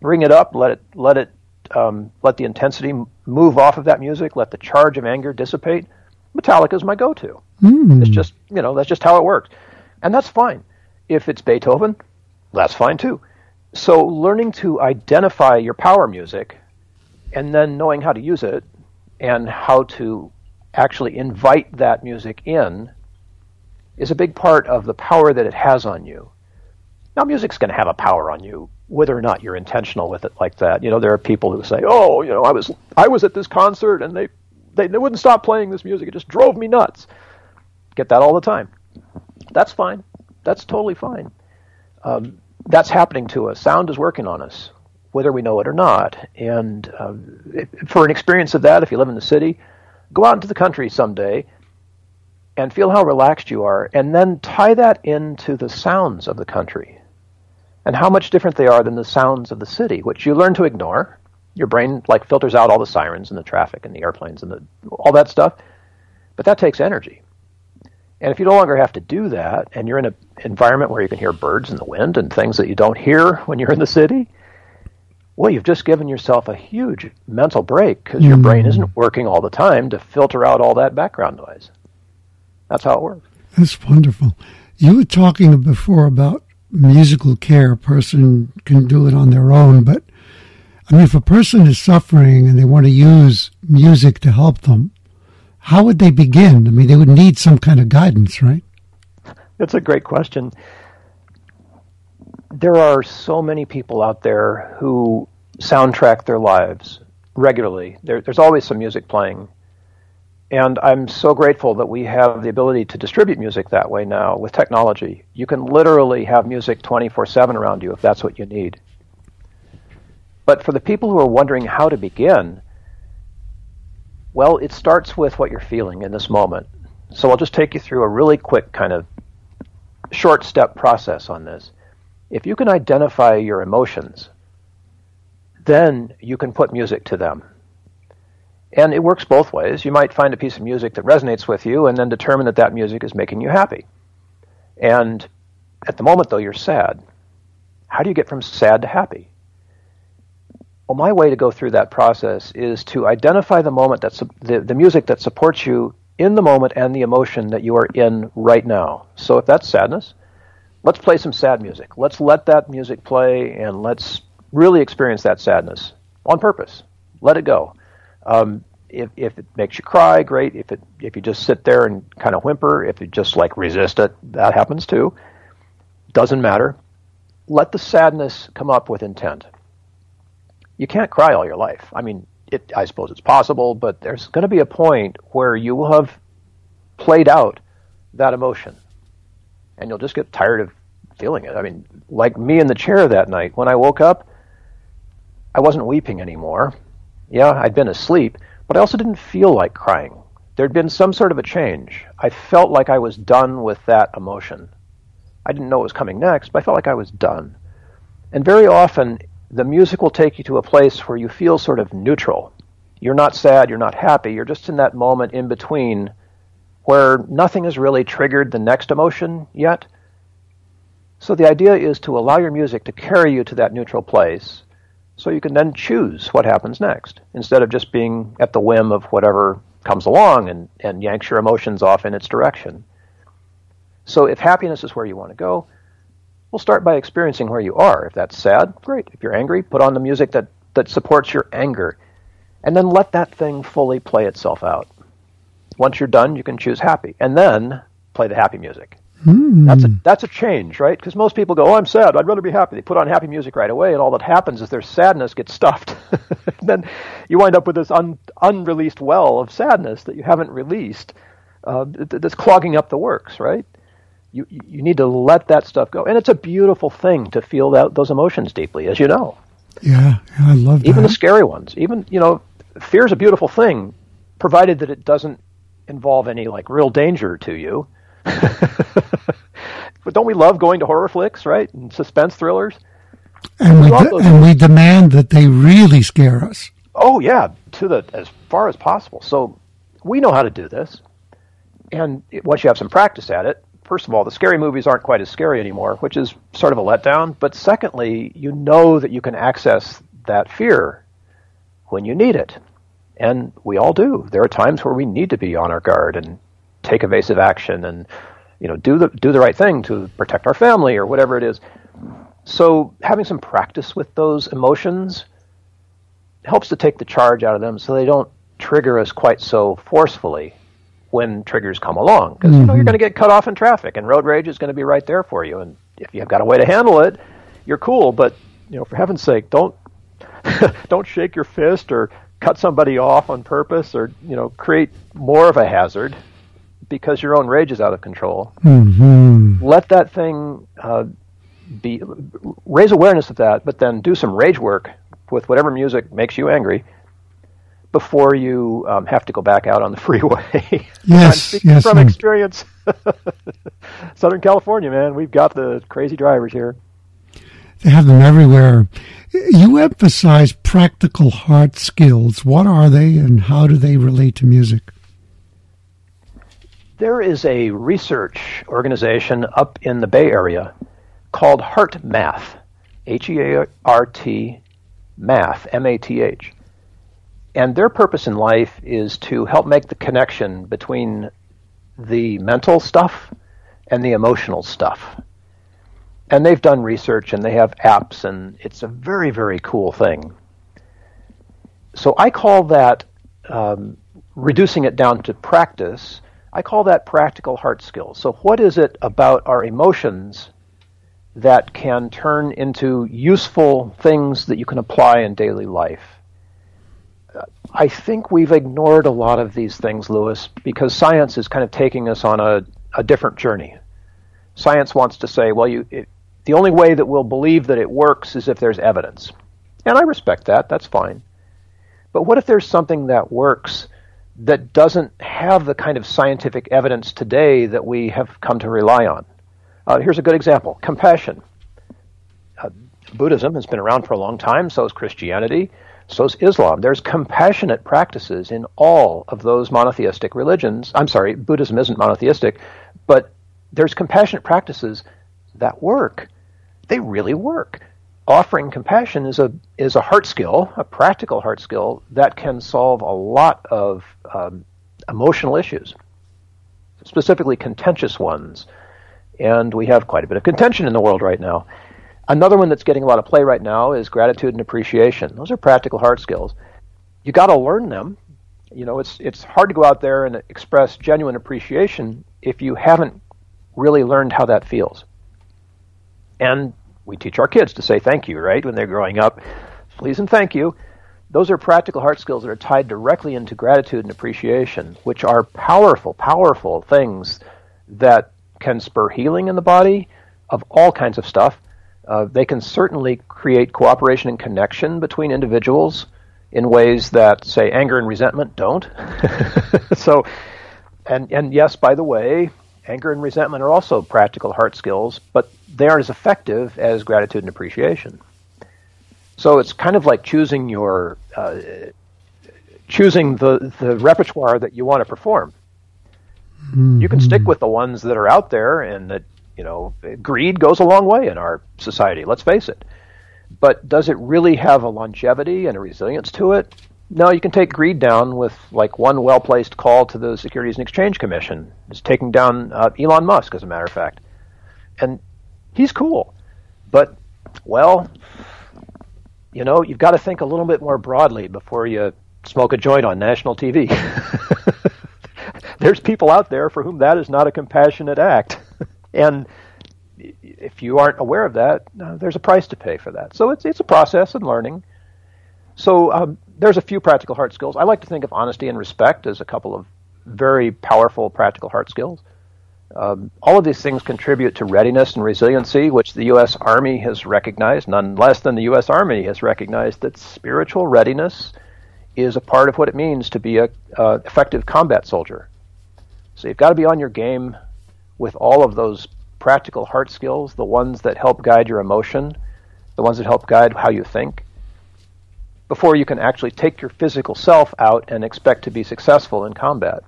bring it up, let it, let it, um, let the intensity move off of that music, let the charge of anger dissipate. Metallica is my go-to. Mm. It's just, you know, that's just how it works. And that's fine. If it's Beethoven, that's fine too. So learning to identify your power music and then knowing how to use it and how to actually invite that music in is a big part of the power that it has on you. Now, music's going to have a power on you, whether or not you're intentional with it like that. You know, there are people who say, oh, you know, I was I was at this concert and they, they, they wouldn't stop playing this music. It just drove me nuts. Get that all the time. That's fine. That's totally fine. Um, that's happening to us. Sound is working on us, whether we know it or not. And um, it, for an experience of that, if you live in the city, go out into the country someday and feel how relaxed you are, and then tie that into the sounds of the country. and how much different they are than the sounds of the city, which you learn to ignore. Your brain like filters out all the sirens and the traffic and the airplanes and the, all that stuff. But that takes energy. And if you no longer have to do that, and you're in an environment where you can hear birds and the wind and things that you don't hear when you're in the city, well, you've just given yourself a huge mental break because mm. your brain isn't working all the time to filter out all that background noise. That's how it works. That's wonderful. You were talking before about musical care. A person can do it on their own, but I mean, if a person is suffering and they want to use music to help them, how would they begin? I mean, they would need some kind of guidance, right? That's a great question. There are so many people out there who soundtrack their lives regularly. There, there's always some music playing. And I'm so grateful that we have the ability to distribute music that way now with technology. You can literally have music twenty-four seven around you if that's what you need. But for the people who are wondering how to begin, well, it starts with what you're feeling in this moment. So I'll just take you through a really quick kind of short step process on this. If you can identify your emotions, then you can put music to them. And it works both ways. You might find a piece of music that resonates with you and then determine that that music is making you happy. And at the moment, though, you're sad. How do you get from sad to happy? Well, my way to go through that process is to identify the moment that su- the, the music that supports you in the moment and the emotion that you are in right now. So if that's sadness, let's play some sad music. Let's let that music play and let's really experience that sadness on purpose. Let it go. Um, if, if it makes you cry, great. If it if you just sit there and kind of whimper, if you just like resist it, that happens too. Doesn't matter. Let the sadness come up with intent. You can't cry all your life. I mean, it, I suppose it's possible, but there's going to be a point where you will have played out that emotion, and you'll just get tired of feeling it. I mean, like me in the chair that night, when I woke up, I wasn't weeping anymore. Yeah, I'd been asleep, but I also didn't feel like crying. There'd been some sort of a change. I felt like I was done with that emotion. I didn't know what was coming next, but I felt like I was done. And very often, the music will take you to a place where you feel sort of neutral. You're not sad, you're not happy, you're just in that moment in between where nothing has really triggered the next emotion yet. So the idea is to allow your music to carry you to that neutral place so you can then choose what happens next instead of just being at the whim of whatever comes along and, and yanks your emotions off in its direction. So if happiness is where you want to go, we'll start by experiencing where you are. If that's sad, great. If you're angry, put on the music that, that supports your anger. And then let that thing fully play itself out. Once you're done, you can choose happy. And then play the happy music. Mm. That's, a, that's a change, right? Because most people go, oh, I'm sad. I'd rather be happy. They put on happy music right away, and all that happens is their sadness gets stuffed. Then you wind up with this un, unreleased well of sadness that you haven't released uh, that's clogging up the works, right? You you need to let that stuff go. And it's a beautiful thing to feel that, those emotions deeply, as you know. Yeah, I love that. Even the scary ones. Even, you know, fear is a beautiful thing, provided that it doesn't involve any, like, real danger to you. But don't we love going to horror flicks, right, and suspense thrillers? And, we, we, de- and we demand that they really scare us. Oh, yeah, to the as far as possible. So we know how to do this. And it, once you have some practice at it, first of all, the scary movies aren't quite as scary anymore, which is sort of a letdown. But secondly, you know that you can access that fear when you need it. And we all do. There are times where we need to be on our guard and take evasive action and, you know, do the do the right thing to protect our family or whatever it is. So having some practice with those emotions helps to take the charge out of them so they don't trigger us quite so forcefully when triggers come along, because you know, you're going to get cut off in traffic, and road rage is going to be right there for you. And if you've got a way to handle it, you're cool. But you know, for heaven's sake, don't don't shake your fist or cut somebody off on purpose, or you know, create more of a hazard because your own rage is out of control. Mm-hmm. Let that thing uh, be raise awareness of that, but then do some rage work with whatever music makes you angry before you um, have to go back out on the freeway. Yes, speaking yes, from man. experience. Southern California, man, we've got the crazy drivers here. They have them everywhere. You emphasize practical hard skills. What are they and how do they relate to music? There is a research organization up in the Bay Area called HeartMath, H E A R T, math, M A T H. And their purpose in life is to help make the connection between the mental stuff and the emotional stuff. And they've done research and they have apps, and it's a very, very cool thing. So I call that, um, reducing it down to practice, I call that practical heart skills. So what is it about our emotions that can turn into useful things that you can apply in daily life? I think we've ignored a lot of these things, Louis, because science is kind of taking us on a, a different journey. Science wants to say, well, you, it, the only way that we'll believe that it works is if there's evidence. And I respect that. That's fine. But what if there's something that works that doesn't have the kind of scientific evidence today that we have come to rely on? Uh, here's a good example. Compassion. Uh, Buddhism has been around for a long time. So is Christianity. So is Islam. There's compassionate practices in all of those monotheistic religions. I'm sorry, Buddhism isn't monotheistic, but there's compassionate practices that work. They really work. Offering compassion is a is a heart skill, a practical heart skill that can solve a lot of um, emotional issues, specifically contentious ones. And we have quite a bit of contention in the world right now. Another one that's getting a lot of play right now is gratitude and appreciation. Those are practical hard skills. You got to learn them. You know, it's it's hard to go out there and express genuine appreciation if you haven't really learned how that feels. And we teach our kids to say thank you, right, when they're growing up. Please and thank you. Those are practical hard skills that are tied directly into gratitude and appreciation, which are powerful, powerful things that can spur healing in the body of all kinds of stuff. Uh, they can certainly create cooperation and connection between individuals in ways that, say, anger and resentment don't. So, and and yes, by the way, anger and resentment are also practical heart skills, but they aren't as effective as gratitude and appreciation. So it's kind of like choosing your uh, choosing the the repertoire that you want to perform. Mm-hmm. You can stick with the ones that are out there and that. You know, greed goes a long way in our society, let's face it. But does it really have a longevity and a resilience to it? No, you can take greed down with like one well-placed call to the Securities and Exchange Commission. It's taking down uh, Elon Musk, as a matter of fact. And he's cool. But, well, you know, you've got to think a little bit more broadly before you smoke a joint on national T V. There's people out there for whom that is not a compassionate act. And if you aren't aware of that, uh, there's a price to pay for that. So it's it's a process and learning. So um, there's a few practical heart skills. I like to think of honesty and respect as a couple of very powerful practical heart skills. Um, all of these things contribute to readiness and resiliency, which the U S Army has recognized. None less than the U S Army has recognized that spiritual readiness is a part of what it means to be a uh, effective combat soldier. So you've got to be on your game with all of those practical heart skills, the ones that help guide your emotion, the ones that help guide how you think, before you can actually take your physical self out and expect to be successful in combat.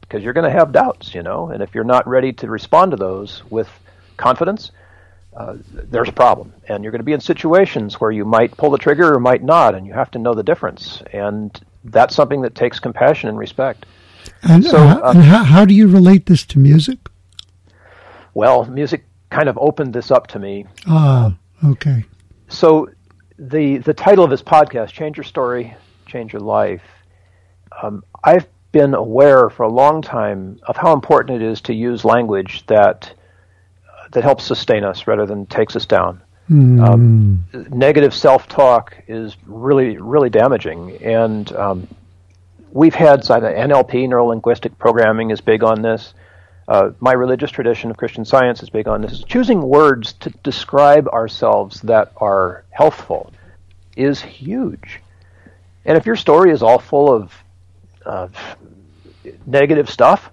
Because you're going to have doubts, you know, and if you're not ready to respond to those with confidence, uh, there's a problem. And you're going to be in situations where you might pull the trigger or might not, and you have to know the difference. And that's something that takes compassion and respect. And, so, uh, uh, and how, how do you relate this to music? Well, music kind of opened this up to me. Ah, okay. So the the title of this podcast, Change Your Story, Change Your Life, um, I've been aware for a long time of how important it is to use language that uh, that helps sustain us rather than takes us down. Mm. Um, negative self-talk is really, really damaging. And um, we've had N L P, Neuro Linguistic Programming, is big on this. Uh, my religious tradition of Christian Science is big on this. Choosing words to describe ourselves that are healthful is huge. And if your story is all full of uh, negative stuff,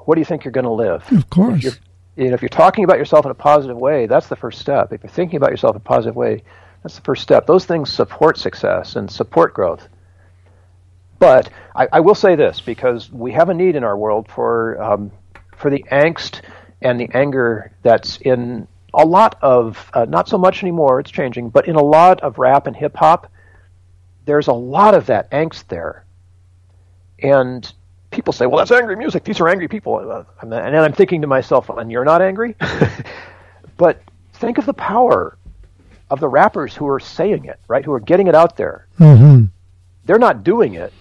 what do you think you're going to live? Of course. If you're, you know, if you're talking about yourself in a positive way, that's the first step. If you're thinking about yourself in a positive way, that's the first step. Those things support success and support growth. But I, I will say this, because we have a need in our world for um, for the angst and the anger that's in a lot of, uh, not so much anymore, it's changing, but in a lot of rap and hip-hop, there's a lot of that angst there. And people say, well, that's angry music. These are angry people. And then I'm thinking to myself, and you're not angry? But think of the power of the rappers who are saying it, right, who are getting it out there. Mm-hmm. They're not doing it.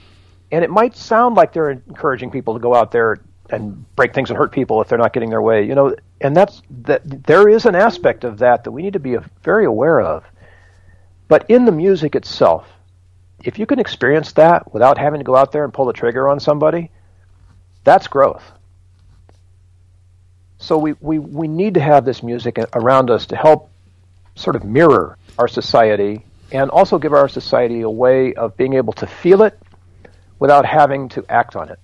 And it might sound like they're encouraging people to go out there and break things and hurt people if they're not getting their way. You know, and that's that. There is an aspect of that that we need to be very aware of. But in the music itself, if you can experience that without having to go out there and pull the trigger on somebody, that's growth. So we, we, we need to have this music around us to help sort of mirror our society and also give our society a way of being able to feel it without having to act on it.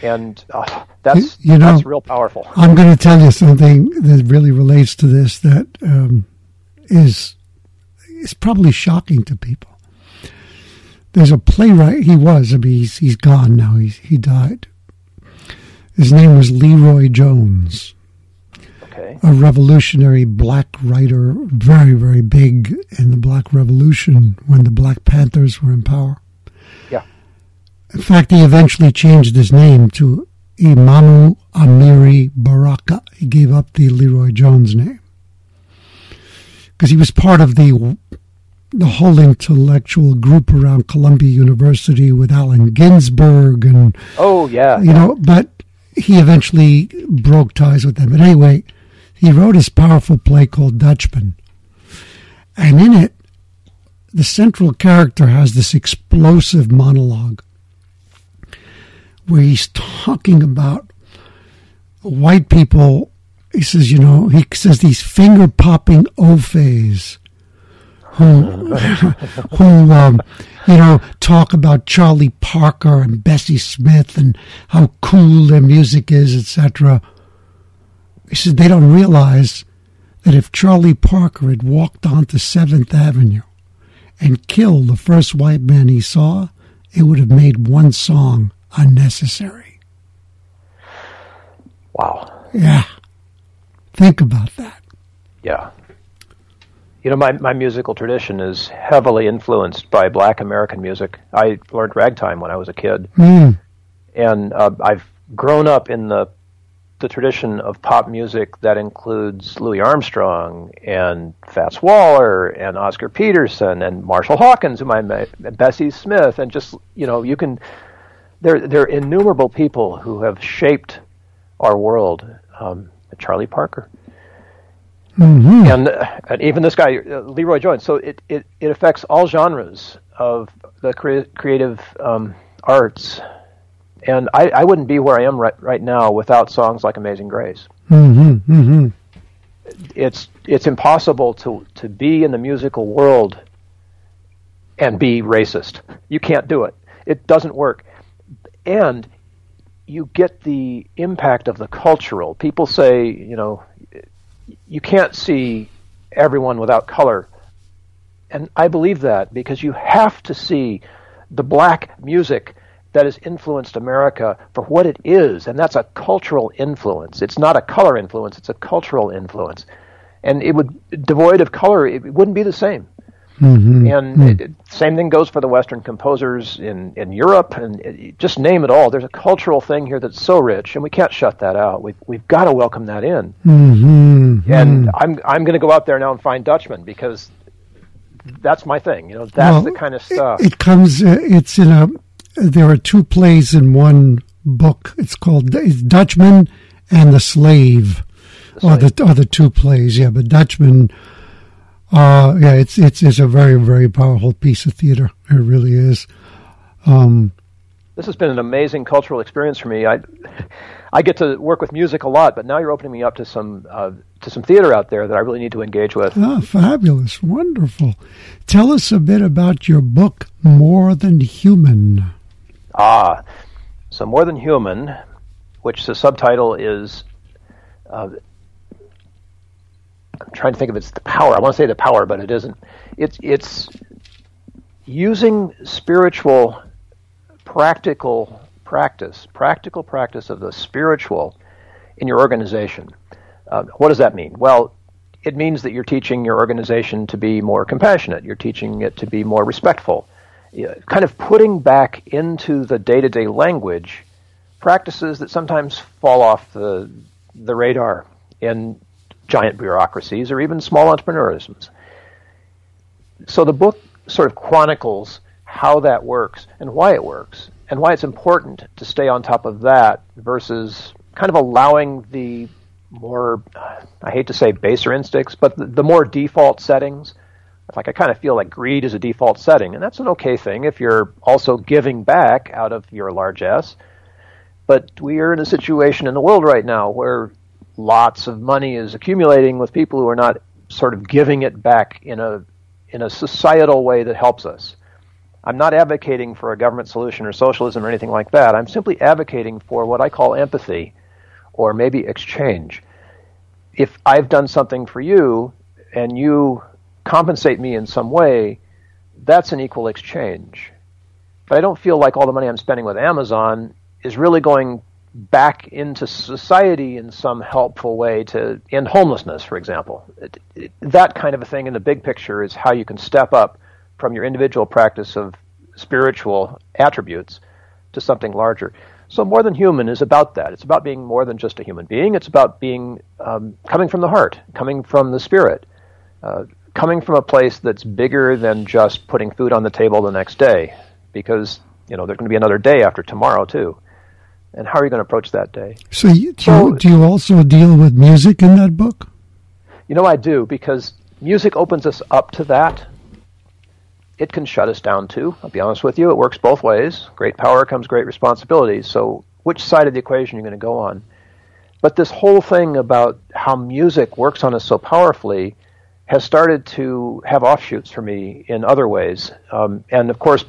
And uh, that's, you know, that's real powerful. I'm going to tell you something that really relates to this that um, is, is probably shocking to people. There's a playwright, he was, I mean, he's, he's gone now, he's, he died. His name was Leroy Jones, okay. A revolutionary black writer, very, very big in the Black Revolution when the Black Panthers were in power. Yeah. In fact, he eventually changed his name to Imamu Amiri Baraka. He gave up the Leroy Jones name because he was part of the... the whole intellectual group around Columbia University with Allen Ginsberg and oh yeah, you know, but he eventually broke ties with them. But anyway, he wrote his powerful play called Dutchman, and in it, the central character has this explosive monologue where he's talking about white people. He says, you know, he says these finger popping O F As. Who, who um, you know, talk about Charlie Parker and Bessie Smith and how cool their music is, et cetera. He said they don't realize that if Charlie Parker had walked onto seventh Avenue and killed the first white man he saw, it would have made one song unnecessary. Wow. Yeah. Think about that. Yeah. You know, my, my musical tradition is heavily influenced by Black American music. I learned ragtime when I was a kid. Mm. And uh, I've grown up in the the tradition of pop music that includes Louis Armstrong and Fats Waller and Oscar Peterson and Marshall Hawkins, whom I met, and Bessie Smith, and just, you know, you can... There, there are innumerable people who have shaped our world. Um, Charlie Parker. Mm-hmm. And, uh, and even this guy, uh, Leroy Jones. So it, it, it affects all genres of the cre- creative um, arts. And I, I wouldn't be where I am right, right now without songs like Amazing Grace. Mm-hmm. Mm-hmm. It's it's impossible to, to be in the musical world and be racist. You can't do it. It doesn't work. And you get the impact of the cultural. People say, you know, you can't see everyone without color. And I believe that because you have to see the black music that has influenced America for what it is. And that's a cultural influence. It's not a color influence. It's a cultural influence. And it would, devoid of color, it wouldn't be the same. Mm-hmm. And mm-hmm. It, same thing goes for the Western composers in, in Europe. And it, just name it all. There's a cultural thing here that's so rich, and we can't shut that out. We've, we've got to welcome that in. Mm-hmm. And I'm I'm going to go out there now and find Dutchman because that's my thing. You know, that's well, the kind of stuff. It, it comes. Uh, it's in a. There are two plays in one book. It's called it's Dutchman and The Slave, the Slave. Or the or the two plays. Yeah, but Dutchman. Uh, yeah, it's, it's, it's a very, very powerful piece of theater. It really is. Um, this has been an amazing cultural experience for me. I, I get to work with music a lot, but now you're opening me up to some, uh, to some theater out there that I really need to engage with. Ah, fabulous. Wonderful. Tell us a bit about your book, More Than Human. Ah, so More Than Human, which the subtitle is uh, I'm trying to think if it's the power. I want to say the power, but it isn't. It's it's using spiritual, practical practice, practical practice of the spiritual in your organization. Uh, what does that mean? Well, it means that you're teaching your organization to be more compassionate. You're teaching it to be more respectful. You know, kind of putting back into the day-to-day language practices that sometimes fall off the the radar in giant bureaucracies or even small entrepreneurisms. So the book sort of chronicles how that works and why it works and why it's important to stay on top of that versus kind of allowing the more, I hate to say baser instincts, but the, the more default settings. Like, I kind of feel like greed is a default setting, and that's an okay thing if you're also giving back out of your largesse. But we are in a situation in the world right now where lots of money is accumulating with people who are not sort of giving it back in a in a societal way that helps us. I'm not advocating for a government solution or socialism or anything like that. I'm simply advocating for what I call empathy, or maybe exchange. If I've done something for you and you compensate me in some way, that's an equal exchange. But I don't feel like all the money I'm spending with Amazon is really going back into society in some helpful way to end homelessness, for example. It, it, that kind of a thing in the big picture is how you can step up from your individual practice of spiritual attributes to something larger. So More Than Human is about that. It's about being more than just a human being. It's about being um, coming from the heart, coming from the spirit, uh, coming from a place that's bigger than just putting food on the table the next day, because you know there's going to be another day after tomorrow too. And how are you going to approach that day? So, you, do, so you, do you also deal with music in that book? You know, I do, because music opens us up to that. It can shut us down, too. I'll be honest with you. It works both ways. Great power comes great responsibility. So which side of the equation are you going to go on? But this whole thing about how music works on us so powerfully has started to have offshoots for me in other ways. Um, and, of course,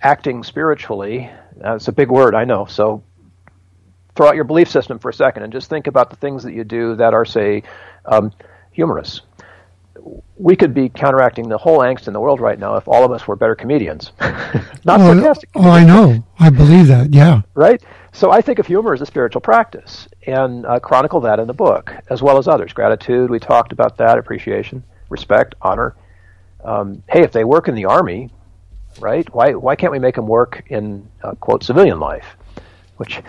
acting spiritually, that's a big word, I know. So throw out your belief system for a second and just think about the things that you do that are, say, um, humorous. We could be counteracting the whole angst in the world right now if all of us were better comedians. Not oh, sarcastic. Oh, I know. I believe that, yeah. Right? So I think of humor as a spiritual practice, and uh, chronicle that in the book, as well as others. Gratitude, we talked about that, appreciation, respect, honor. Um, hey, if they work in the Army, right, why why can't we make them work in, uh, quote, civilian life? Which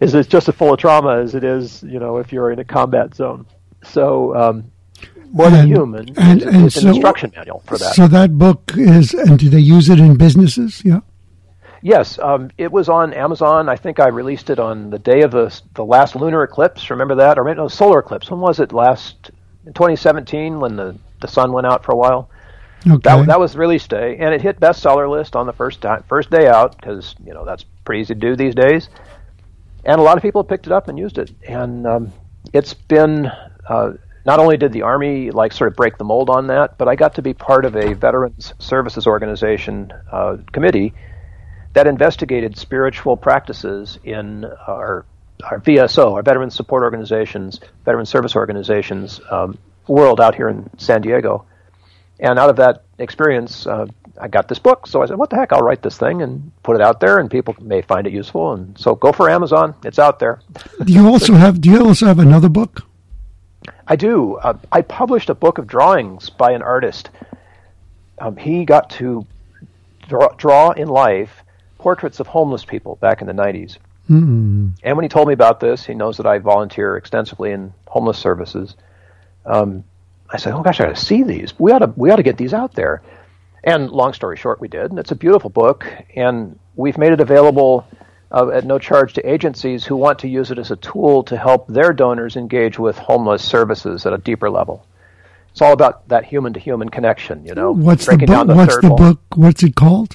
is just as full of trauma as it is, you know, if you're in a combat zone. So um More and, Than Human and, and is so, an instruction manual for that. So that book is, and do they use it in businesses? Yeah. Yes. Um, it was on Amazon. I think I released it on the day of the the last lunar eclipse. Remember that? Or no, solar eclipse. When was it last? In twenty seventeen, when the, the sun went out for a while. Okay. That, that was release day. And it hit bestseller list on the first time, first day out, because, you know, that's pretty easy to do these days. And a lot of people picked it up and used it. And um, it's been... Uh, Not only did the Army like sort of break the mold on that, but I got to be part of a Veterans Services Organization uh, committee that investigated spiritual practices in our, our V S O, our Veterans Support Organizations, Veteran Service Organizations um, world out here in San Diego. And out of that experience, uh, I got this book. So I said, what the heck, I'll write this thing and put it out there, and people may find it useful. And so go for Amazon. It's out there. Do you also have, do you also have another book? I do. Uh, I published a book of drawings by an artist. Um, he got to draw, draw in life portraits of homeless people back in the nineties. Mm. And when he told me about this, he knows that I volunteer extensively in homeless services. Um, I said, oh gosh, I got to see these. We ought to, we ought to get these out there. And long story short, we did. And it's a beautiful book. And we've made it available Uh, at no charge to agencies who want to use it as a tool to help their donors engage with homeless services at a deeper level. It's all about that human-to-human connection, you know. What's the, bo- the, what's the book? What's it called?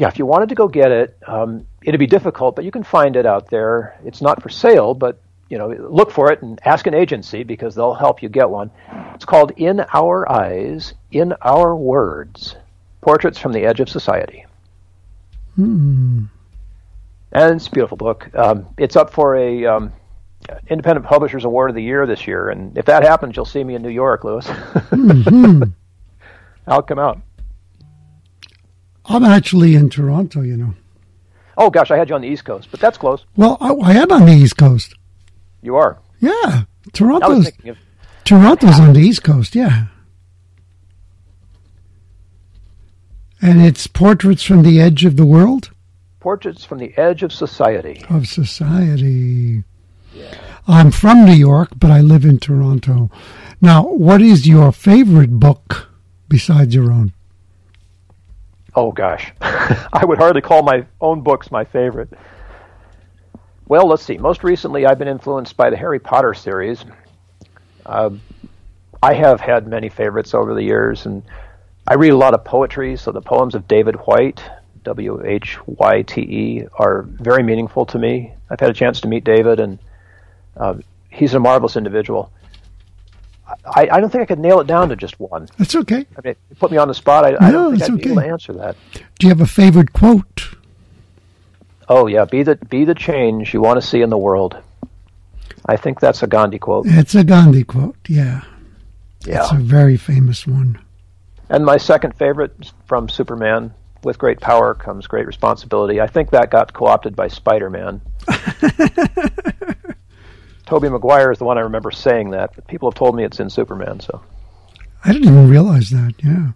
Yeah, if you wanted to go get it, um, it'd be difficult, but you can find it out there. It's not for sale, but, you know, look for it and ask an agency because they'll help you get one. It's called In Our Eyes, In Our Words, Portraits from the Edge of Society. Hmm. And it's a beautiful book. Um, it's up for a um, Independent Publishers Award of the Year this year, and if that happens, you'll see me in New York, Louis. Mm-hmm. I'll come out. I'm actually in Toronto, you know. Oh, gosh, I had you on the East Coast, but that's close. Well, I, I am on the East Coast. You are? Yeah. Toronto's, of, Toronto's on the East Coast, yeah. And it's Portraits from the Edge of the World? Portraits from the Edge of Society. Of Society. Yeah. I'm from New York, but I live in Toronto. Now, what is your favorite book besides your own? Oh, gosh. I would hardly call my own books my favorite. Well, let's see. Most recently, I've been influenced by the Harry Potter series. Uh, I have had many favorites over the years, and I read a lot of poetry, so the poems of David White, W H Y T E, are very meaningful to me. I've had a chance to meet David, and uh, he's a marvelous individual. I, I don't think I could nail it down to just one. That's okay. I mean, it put me on the spot. I, no, I don't think I'd okay. be able to answer that. Do you have a favorite quote? Oh, yeah. Be the, be the change you want to see in the world. I think that's a Gandhi quote. It's a Gandhi quote, yeah. Yeah. It's a very famous one. And my second favorite is from Superman, with great power comes great responsibility. I think that got co-opted by Spider-Man. Tobey Maguire is the one I remember saying that, but people have told me it's in Superman. So I didn't even realize that, yeah.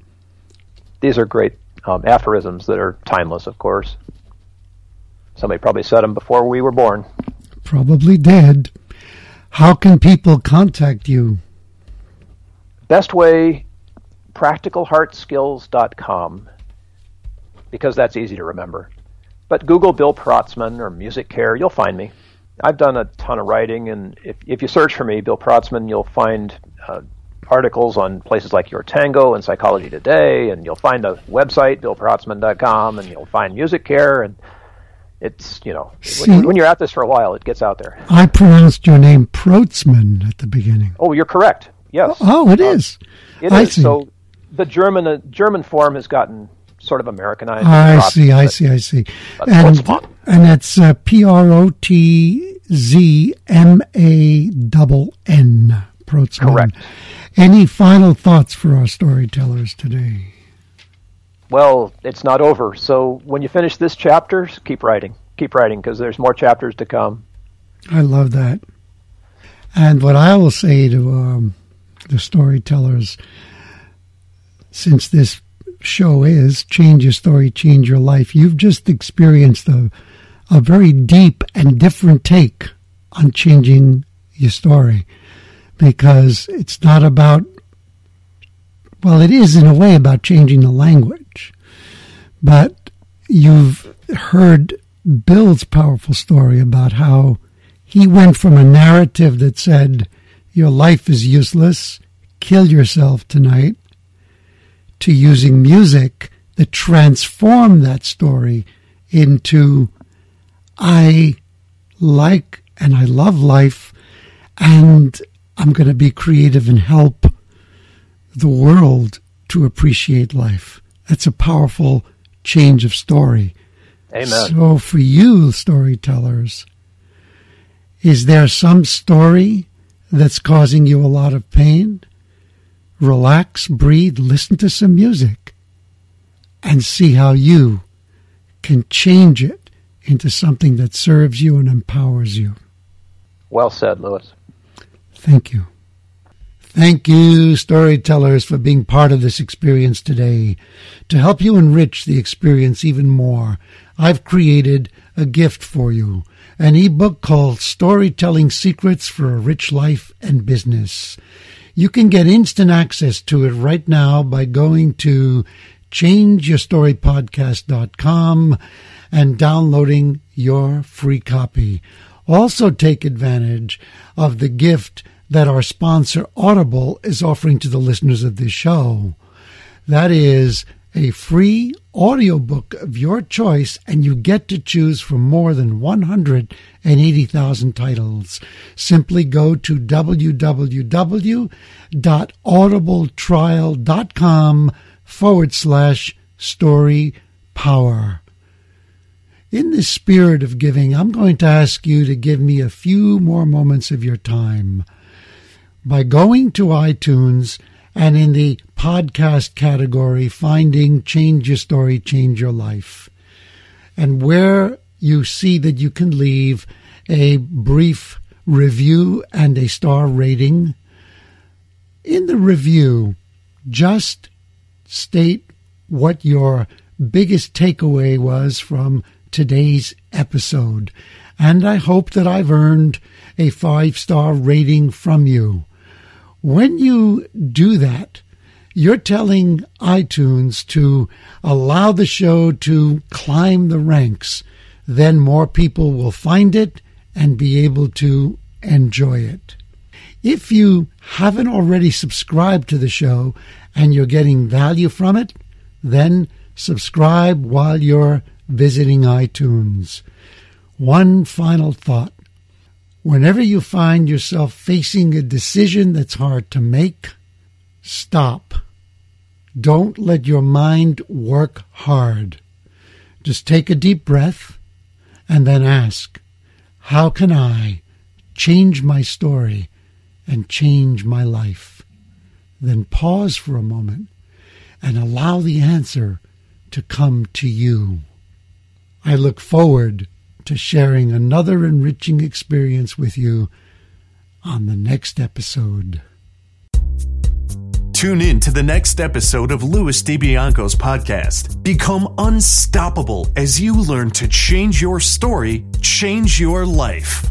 These are great um, aphorisms that are timeless, of course. Somebody probably said them before we were born. Probably did. How can people contact you? Best way, practical heart skills dot com, because that's easy to remember. But Google Bill Protzman or Music Care, you'll find me. I've done a ton of writing, and if, if you search for me, Bill Protzman, you'll find uh, articles on places like Your Tango and Psychology Today, and you'll find a website, bill protzman dot com, and you'll find Music Care, and it's, you know, See, when, when you're at this for a while, it gets out there. I pronounced your name Protzman at the beginning. Oh, you're correct. Yes. Oh, it um, is. It I is. See. So the German uh, German form has gotten sort of Americanized. I Protzman, see, I see, I see. And, and that's uh, P R O T Z M A N N, Protzman. Correct. Any final thoughts for our storytellers today? Well, it's not over. So when you finish this chapter, keep writing. Keep writing, because there's more chapters to come. I love that. And what I will say to um, the storytellers, since this show is Change Your Story, Change Your Life, you've just experienced a, a very deep and different take on changing your story, because it's not about, well, it is in a way about changing the language, but you've heard Bill's powerful story about how he went from a narrative that said, your life is useless, kill yourself tonight, to using music that transformed that story into, I like and I love life, and I'm going to be creative and help the world to appreciate life. That's a powerful change of story. Amen. So for you, storytellers, is there some story that's causing you a lot of pain? Relax, breathe, listen to some music, and see how you can change it into something that serves you and empowers you. Well said, Louis. Thank you. Thank you, storytellers, for being part of this experience today. To help you enrich the experience even more, I've created a gift for you, an ebook called Storytelling Secrets for a Rich Life and Business. You can get instant access to it right now by going to change your story podcast dot com and downloading your free copy. Also take advantage of the gift that our sponsor Audible is offering to the listeners of this show. That is a free audiobook of your choice, and you get to choose from more than one hundred eighty thousand titles. Simply go to w w w dot audible trial dot com forward slash story power. In the spirit of giving, I'm going to ask you to give me a few more moments of your time by going to iTunes and in the podcast category, finding Change Your Story, Change Your Life. And where you see that you can leave a brief review and a star rating, in the review, just state what your biggest takeaway was from today's episode, and I hope that I've earned a five-star rating from you. When you do that, you're telling iTunes to allow the show to climb the ranks. Then more people will find it and be able to enjoy it. If you haven't already subscribed to the show and you're getting value from it, then subscribe while you're visiting iTunes. One final thought. Whenever you find yourself facing a decision that's hard to make, stop. Don't let your mind work hard. Just take a deep breath and then ask, how can I change my story and change my life? Then pause for a moment and allow the answer to come to you. I look forward to sharing another enriching experience with you on the next episode. Tune in to the next episode of Louis DiBianco's podcast. Become unstoppable as you learn to change your story, change your life.